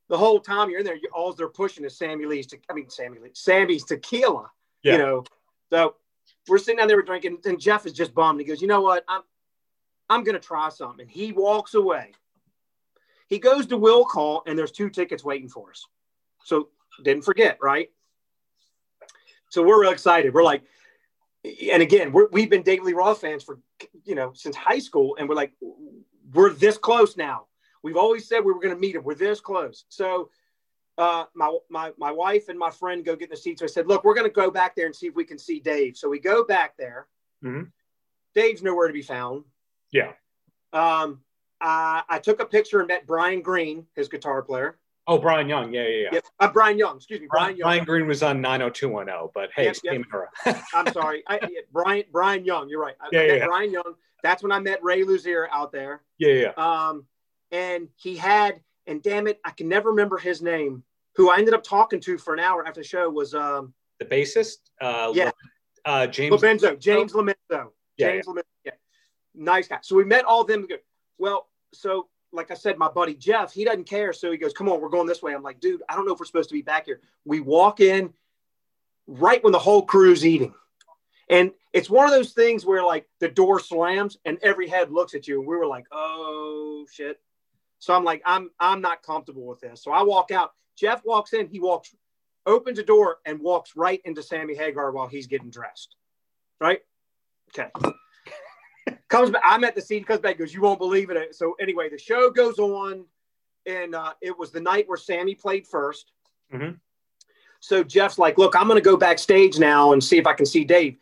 the whole time you're in there, all they're pushing is Sammy's tequila. Yeah. You know, so we're sitting down there, we're drinking, and Jeff is just bummed. He goes, "You know what? I'm gonna try something." He walks away. He goes to will call, and there's 2 tickets waiting for us. So didn't forget, right? So we're real excited. We're like, and again, we've been David Lee Roth fans for, you know, since high school. And we're like, we're this close now. We've always said we were going to meet him. We're this close. So my wife and my friend go get in the seats. So I said, look, we're going to go back there and see if we can see Dave. So we go back there. Mm-hmm. Dave's nowhere to be found. Yeah. I took a picture and met Brian Green, his guitar player. Oh, Brian Young. Yeah. Brian Young. Excuse me. Brian Young. Brian Green was on 90210, but hey, same era. I'm sorry. Brian Young. You're right. I met Brian Young. That's when I met Ray Luzier out there. Yeah. And he had, and damn it, I can never remember his name, who I ended up talking to for an hour after the show was. The bassist? James Lomenzo. James Lomenzo. James Lomenzo. Yeah. Nice guy. So we met all of them. Well, so. Like I said, my buddy Jeff, he doesn't care. So he goes, come on, we're going this way. I'm like, dude, I don't know if we're supposed to be back here. We walk in right when the whole crew's eating. And it's one of those things where like the door slams and every head looks at you. And we were like, oh shit. So I'm like, I'm not comfortable with this. So I walk out, Jeff walks in, he walks, opens the door and walks right into Sammy Hagar while he's getting dressed. Right? Okay. Comes back. I'm at the scene. Comes back. Goes. You won't believe it. So anyway, the show goes on, and it was the night where Sammy played first. Mm-hmm. So Jeff's like, "Look, I'm going to go backstage now and see if I can see Dave."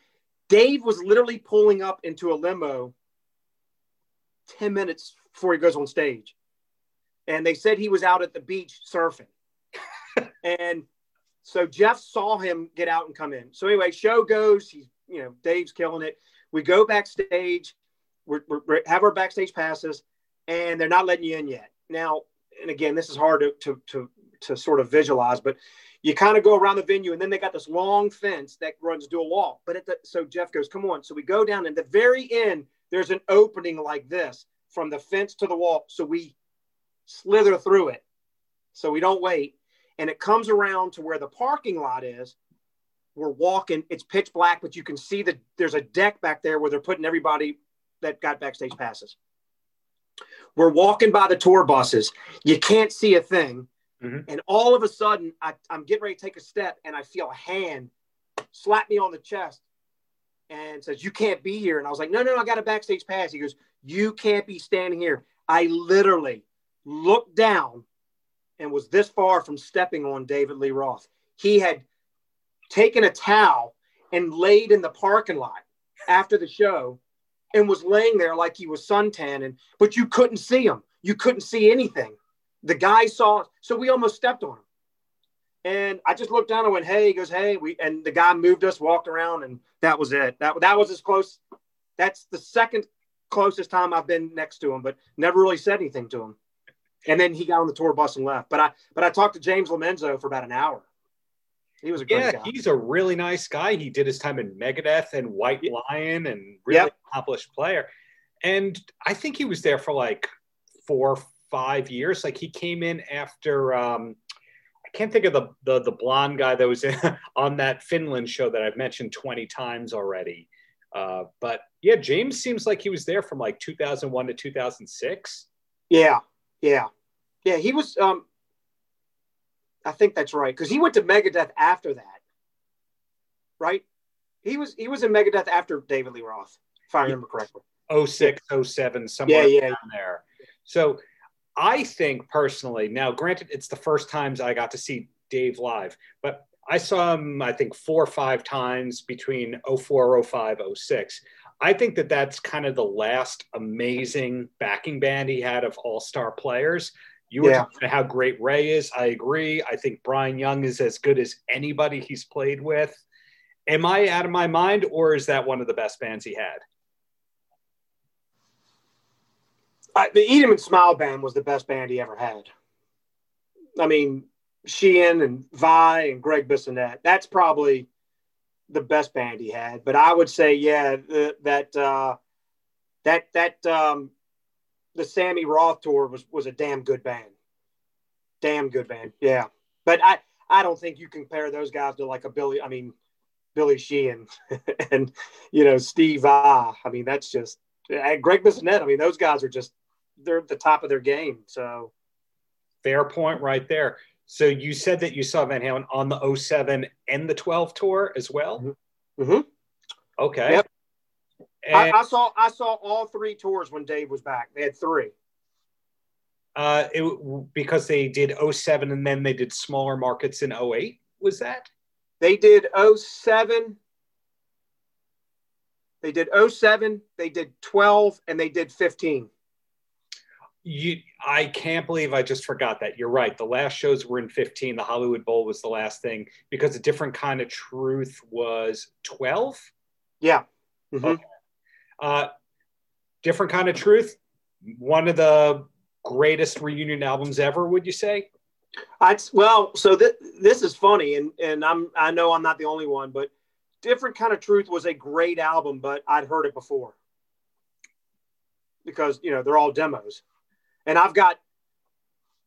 Dave was literally pulling up into a limo 10 minutes before he goes on stage, and they said he was out at the beach surfing. And so Jeff saw him get out and come in. So anyway, show goes. He's, you know, Dave's killing it. We go backstage, we have our backstage passes, and they're not letting you in yet. Now, and again, this is hard to sort of visualize, but you kind of go around the venue, and then they got this long fence that runs dual wall. But so Jeff goes, come on. So we go down, and at the very end, there's an opening like this from the fence to the wall. So we slither through it. So we don't wait. And it comes around to where the parking lot is. We're walking, it's pitch black, but you can see that there's a deck back there where they're putting everybody that got backstage passes. We're walking by the tour buses. You can't see a thing. Mm-hmm. And all of a sudden, I'm getting ready to take a step, and I feel a hand slap me on the chest and says, you can't be here. And I was like, no, I got a backstage pass. He goes, you can't be standing here. I literally looked down and was this far from stepping on David Lee Roth. He had taken a towel and laid in the parking lot after the show and was laying there like he was suntanning, but you couldn't see him. You couldn't see anything. The guy saw us. So we almost stepped on him. And I just looked down and went, hey, he goes, hey, and the guy moved us, walked around, and that was it. That was as close. That's the second closest time I've been next to him, but never really said anything to him. And then he got on the tour bus and left. But I talked to James Lomenzo for about an hour. He was a great guy. He's a really nice guy. He did his time in Megadeth and White Lion and really accomplished player. And I think he was there for like four or 5 years. Like he came in after, I can't think of the blonde guy that was in, on that Finland show that I've mentioned 20 times already. But yeah, James seems like he was there from like 2001 to 2006. Yeah. Yeah. Yeah. He was, I think that's right. Cause he went to Megadeth after that. Right. He was in Megadeth after David Lee Roth, if I remember correctly. 06, 07, somewhere down there. So I think personally, now granted, it's the first times I got to see Dave live, but I saw him, I think 4 or 5 times between 04, 05, 06. I think that that's kind of the last amazing backing band he had of all-star players. You were talking about how great Ray is. I agree. I think Brian Young is as good as anybody he's played with. Am I out of my mind, or is that one of the best bands he had? The Eat 'Em and Smile band was the best band he ever had. I mean, Sheehan and Vai and Greg Bissonette, that's probably the best band he had. But I would say, yeah, the Sammy Roth tour was a damn good band. Damn good band, yeah. But I don't think you compare those guys to like Billy Sheehan and, Steve Vai. I mean, that's just Greg Bissonette. I mean, those guys are just, they're at the top of their game. So fair point right there. So you said that you saw Van Halen on the 07 and the 12 tour as well? Mm-hmm. Okay. Yep. I saw all 3 tours when Dave was back. They had 3. Because they did 07 and then they did smaller markets in 08, was that? They did 07. They did 07, they did 12, and they did 15. I can't believe I just forgot that. You're right. The last shows were in 15. The Hollywood Bowl was the last thing because A Different Kind of Truth was 12. Yeah. Mm-hmm. Okay. Different Kind of Truth, one of the greatest reunion albums ever, would you say? This is funny, and I know I'm not the only one, but Different Kind of Truth was a great album, but I'd heard it before because they're all demos, and I've got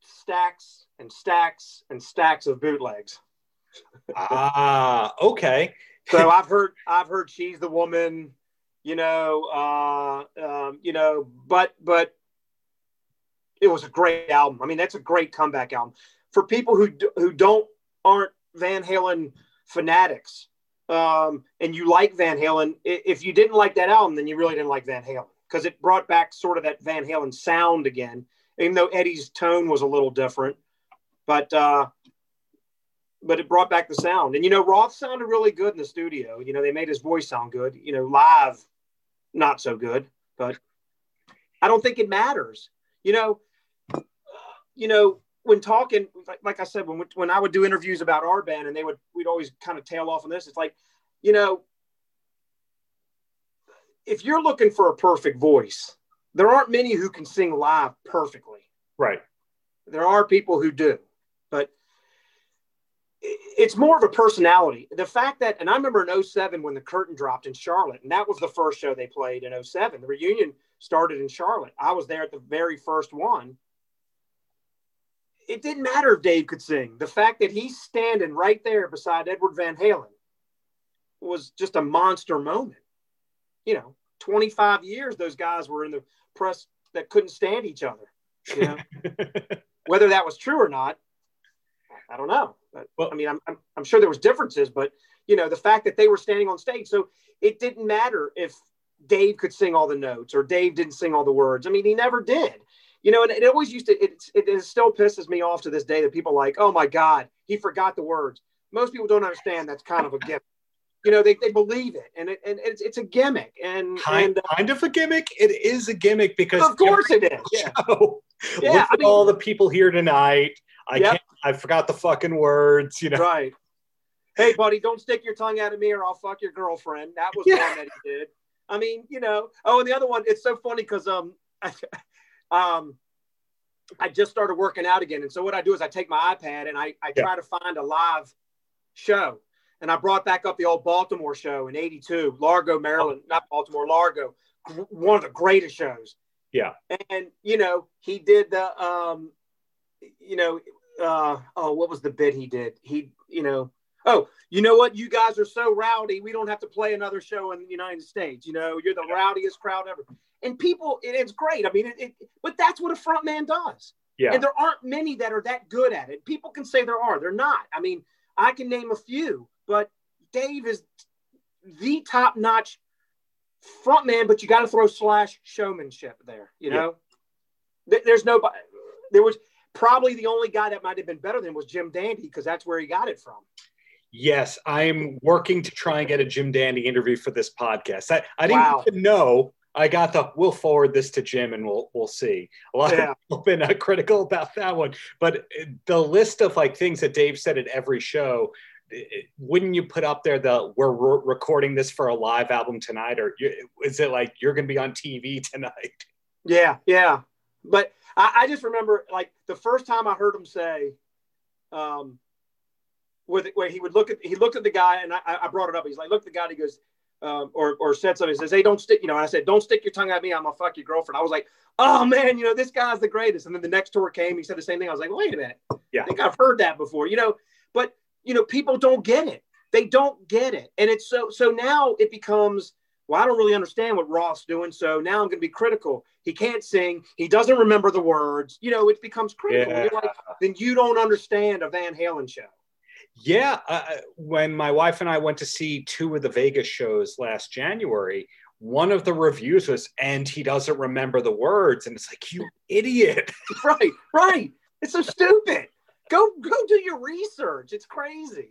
stacks and stacks and stacks of bootlegs. Okay. So I've heard She's the Woman, but it was a great album. I mean, that's a great comeback album. For people who aren't Van Halen fanatics, and you like Van Halen, if you didn't like that album, then you really didn't like Van Halen because it brought back sort of that Van Halen sound again, even though Eddie's tone was a little different. But it brought back the sound. And, Roth sounded really good in the studio. They made his voice sound good. Live, not so good. But I don't think it matters. When talking, like I said, when I would do interviews about our band and we'd always kind of tail off on this. It's like, if you're looking for a perfect voice, there aren't many who can sing live perfectly. Right. There are people who do, but it's more of a personality. The fact that, and I remember in 07 when the curtain dropped in Charlotte, and that was the first show they played in 07. The reunion started in Charlotte. I was there at the very first one. It didn't matter if Dave could sing. The fact that he's standing right there beside Edward Van Halen was just a monster moment. 25 years, those guys were in the press that couldn't stand each other. Whether that was true or not, I don't know. But I mean, I'm sure there was differences, but the fact that they were standing on stage, so it didn't matter if Dave could sing all the notes or Dave didn't sing all the words. I mean, he never did. And it always used to. It still pisses me off to this day that people are like, oh my God, he forgot the words. Most people don't understand that's kind of a gimmick. They believe it, and it's a gimmick, and kind of a gimmick. It is a gimmick because of course it is. Show, yeah. Look at all the people here tonight. I forgot the fucking words, Right. Hey, buddy, don't stick your tongue out at me or I'll fuck your girlfriend. That was one that he did. I mean, Oh, and the other one, it's so funny because I just started working out again. And so what I do is I take my iPad and I try to find a live show. And I brought back up the old Baltimore show in 82, Largo, Maryland. Not Baltimore, Largo. One of the greatest shows. Yeah. And, you know, he did the, what was the bit he did? He, you know, oh, you know what? You guys are so rowdy. We don't have to play another show in the United States. You know, you're the rowdiest crowd ever. And people, it's great. I mean, but that's what a front man does. Yeah. And there aren't many that are that good at it. People can say there are. They're not. I mean, I can name a few, but Dave is the top-notch front man, but you got to throw / showmanship there, you know? Yeah. There's nobody. There was probably the only guy that might have been better than was Jim Dandy, because that's where he got it from. Yes, I'm working to try and get a Jim Dandy interview for this podcast. I didn't even know. I got we'll forward this to Jim and we'll see. A lot of people have been critical about that one. But the list of things that Dave said at every show, wouldn't you put up there that we're recording this for a live album tonight? Or is it like you're going to be on TV tonight? Yeah, yeah. But I just remember the first time I heard him say, where he would looked at the guy, and I brought it up. He's like, look at the guy, and he goes, or said something. He says, hey, don't stick, and I said, don't stick your tongue at me. I'm going to fuck your girlfriend. I was like, oh man, this guy's the greatest. And then the next tour came, he said the same thing. I was like, wait a minute. Yeah. I think I've heard that before, but people don't get it. They don't get it. And it's so now it becomes, well, I don't really understand what Roth's doing. So now I'm going to be critical. He can't sing. He doesn't remember the words. It becomes critical. Yeah. You're like, then you don't understand a Van Halen show. Yeah. When my wife and I went to see two of the Vegas shows last January, one of the reviews was, and he doesn't remember the words. And it's like, you idiot. Right. It's so stupid. Go do your research. It's crazy.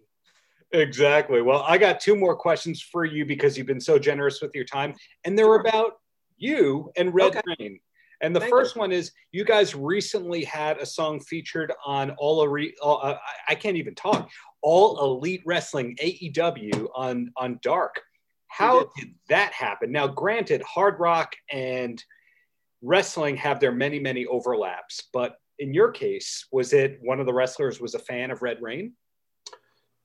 Exactly. Well, I got two more questions for you because you've been so generous with your time. And they're about you and Red Reign. And the first one is, you guys recently had a song featured on All Elite Wrestling, AEW, on Dark. How did that happen? Now, granted, hard rock and wrestling have their many, many overlaps. But in your case, was it one of the wrestlers was a fan of Red Reign?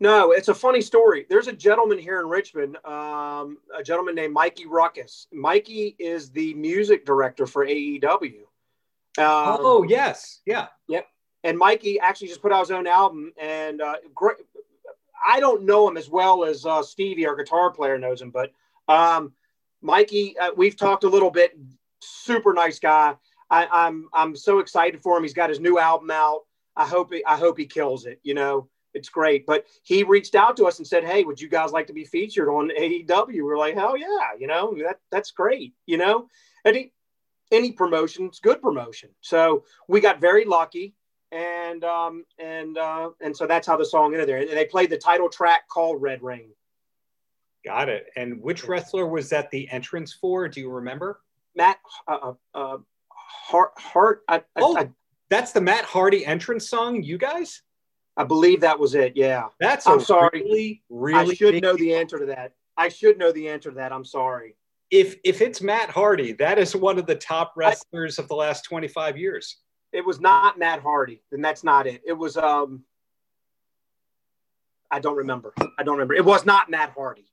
No, it's a funny story. There's a gentleman here in Richmond, a gentleman named Mikey Ruckus. Mikey is the music director for AEW. Oh, yes. Yeah. Yep. And Mikey actually just put out his own album. And great. I don't know him as well as Stevie, our guitar player, knows him. But Mikey, we've talked a little bit. Super nice guy. I'm so excited for him. He's got his new album out. I hope he kills it, It's great. But he reached out to us and said, hey, would you guys like to be featured on AEW? We're like, hell yeah, that's great, And any promotion's good promotion. So we got very lucky. And so that's how the song ended there. And they played the title track called Red Reign. Got it. And which wrestler was that the entrance for? Do you remember? Matt Hart. That's the Matt Hardy entrance song, you guys? I believe that was it. Yeah. I'm sorry. Really, I should know the answer to that. I'm sorry. If it's Matt Hardy, that is one of the top wrestlers of the last 25 years. It was not Matt Hardy. Then that's not it. It was, I don't remember. It was not Matt Hardy.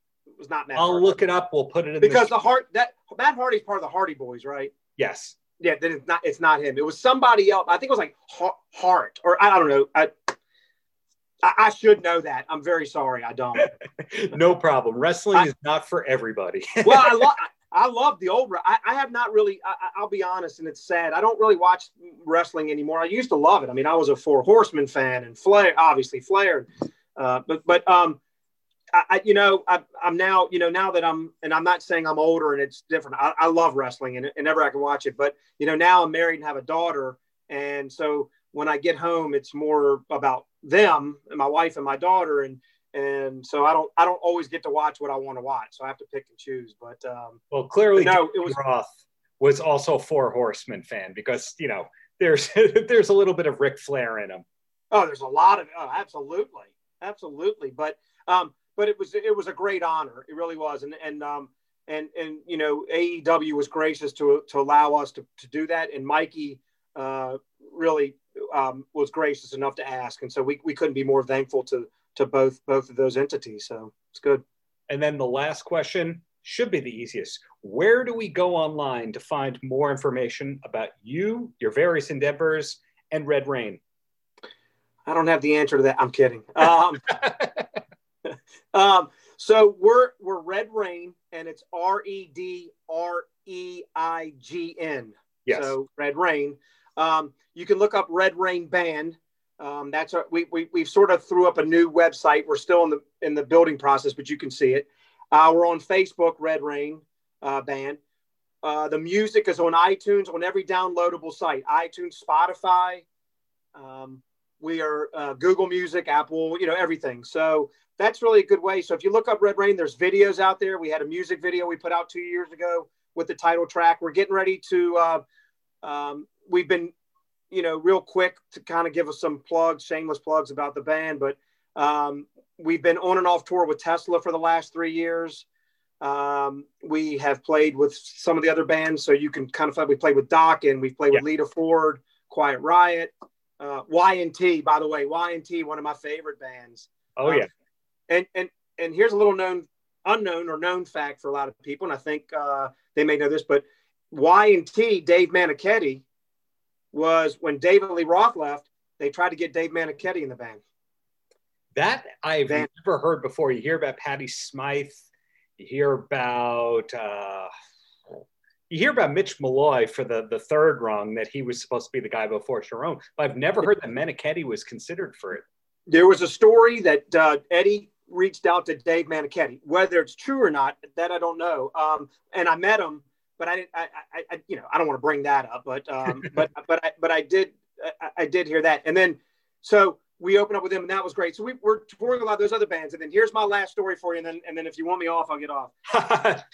I'll look it up. We'll put it in because Matt Hardy's part of the Hardy Boys, right? Yes. Yeah. Then it's not him. It was somebody else. I think it was like Hart or I don't know. I should know that. I'm very sorry. I don't. No problem. Wrestling is not for everybody. Well, I love the old. I have not really. I'll be honest, and it's sad. I don't really watch wrestling anymore. I used to love it. I mean, I was a Four Horsemen fan and Flair, obviously Flair. I'm now. Now that I'm not saying I'm older and it's different. I love wrestling and never I can watch it. But now I'm married and have a daughter, and so when I get home, it's more about them and my wife and my daughter and so I don't always get to watch what I want to watch, so I have to pick and choose. But well, clearly Roth was also a Four Horsemen fan because there's there's a little bit of Ric Flair in him. Oh, there's a lot of absolutely. But it was a great honor. It really was. And AEW was gracious to allow us to do that, and Mikey really was gracious enough to ask, and so we couldn't be more thankful to both of those entities. So it's good. And then the last question: should be the easiest. Where do we go online to find more information about you, your various endeavors, and Red Reign? I don't have the answer to that. I'm kidding. So we're Red Reign, and it's REDREIGN. Yes. So Red Reign. You can look up Red Reign Band. That's our, we've sort of threw up a new website. We're still in the building process, but you can see it. We're on Facebook, Red Reign Band. The music is on iTunes, on every downloadable site, iTunes, Spotify. We are Google Music, Apple, everything. So that's really a good way. So if you look up Red Reign, there's videos out there. We had a music video we put out 2 years ago with the title track. We're getting ready to, we've been, real quick to kind of give us some plugs, shameless plugs about the band, but we've been on and off tour with Tesla for the last 3 years. We have played with some of the other bands. So you can kind of, we played with Doc and we played with Lita Ford, Quiet Riot, Y&T, by the way, Y&T, one of my favorite bands. Oh yeah. And here's a little unknown fact for a lot of people. And I think they may know this, but Y&T, Dave Manichetti, was when David Lee Roth left, they tried to get Dave Manichetti in the band. That I've never heard before. You hear about Patti Smythe, you hear about Mitch Malloy for the third rung, that he was supposed to be the guy before Sharon, but I've never heard that Manichetti was considered for it. There was a story that Eddie reached out to Dave Manichetti. Whether it's true or not, that I don't know. And I met him. But I don't want to bring that up, but I did hear that. And then, so we opened up with him and that was great. So we're touring a lot of those other bands. And then here's my last story for you. And then if you want me off, I'll get off.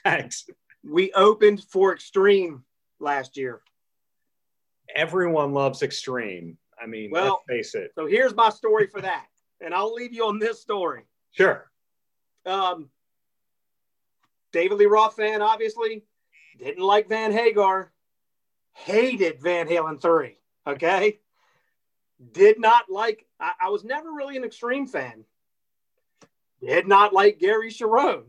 Thanks. We opened for Extreme last year. Everyone loves Extreme. I mean, well, let's face it. So here's my story for that. And I'll leave you on this story. Sure. David Lee Roth fan, obviously. Didn't like Van Hagar, hated Van Halen 3, okay? Did not like, I was never really an Extreme fan. Did not like Gary Sharon.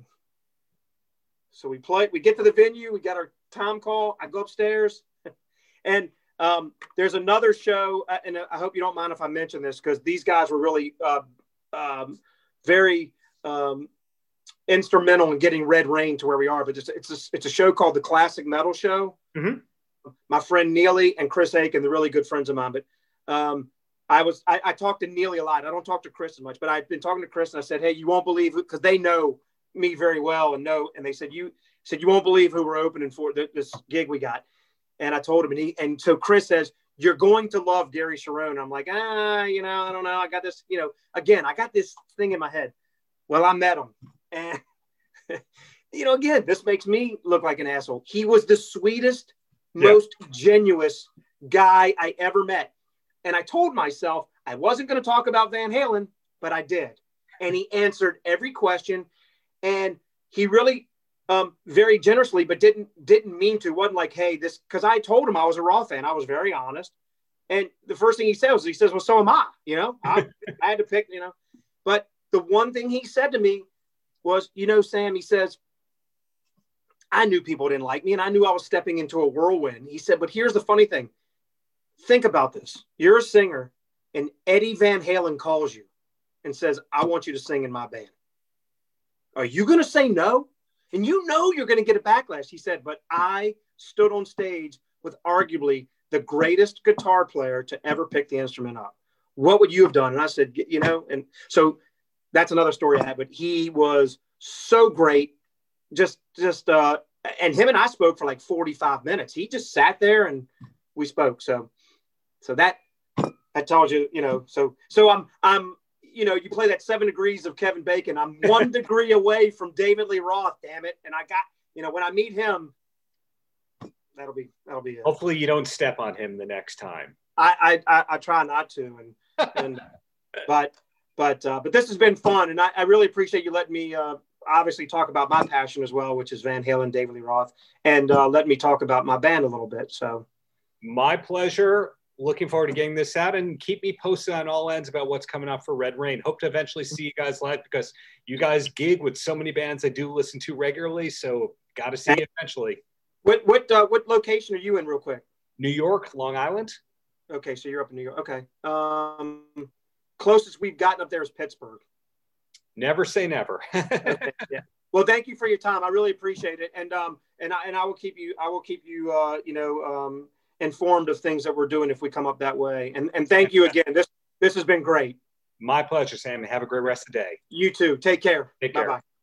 So we get to the venue, we got our time call, I go upstairs, and there's another show, and I hope you don't mind if I mention this, because these guys were really very... instrumental in getting Red Reign to where we are, but it's a show called The Classic Metal Show. Mm-hmm. My friend Neely and Chris Aiken, they're really good friends of mine, but I talked to Neely a lot. I don't talk to Chris as much, but I've been talking to Chris and I said, hey, you won't believe, because they know me very well and they said, you won't believe who we're opening for, this gig we got. And I told him, and so Chris says, you're going to love Gary Sharon. I'm like, I don't know. I got this, again, I got this thing in my head. Well, I met him. And, again, this makes me look like an asshole. He was the sweetest, most genuous guy I ever met. And I told myself I wasn't going to talk about Van Halen, but I did. And he answered every question. And he really very generously, but didn't mean to. Wasn't like, hey, this, because I told him I was a Raw fan. I was very honest. And the first thing he says, well, so am I. I had to pick, But the one thing he said to me was, Sam, he says, I knew people didn't like me and I knew I was stepping into a whirlwind. He said, but here's the funny thing. Think about this. You're a singer and Eddie Van Halen calls you and says, I want you to sing in my band. Are you going to say no? And you're going to get a backlash. He said, but I stood on stage with arguably the greatest guitar player to ever pick the instrument up. What would you have done? And I said, and so that's another story I had, but he was so great. Just and him and I spoke for like 45 minutes. He just sat there and we spoke. So that I told you, so I'm, you play that 7 degrees of Kevin Bacon. I'm one degree away from David Lee Roth, damn it. And I got, when I meet him, that'll be it. Hopefully you don't step on him the next time. I try not to. And, But this has been fun, and I really appreciate you letting me obviously talk about my passion as well, which is Van Halen, David Lee Roth, and let me talk about my band a little bit. So, my pleasure. looking forward to getting this out, and keep me posted on all ends about what's coming up for Red Reign. Hope to eventually see you guys live, because you guys gig with so many bands I do listen to regularly, so got to see you eventually. What location are you in real quick? New York, Long Island. Okay, so you're up in New York. Okay. Closest we've gotten up there is Pittsburgh. Never say never. Okay, yeah. Well, thank you for your time. I really appreciate it. And I will keep you informed of things that we're doing if we come up that way. And thank you again. This has been great. My pleasure, Sam. Have a great rest of the day. You too. Take care. Take care. Bye-bye.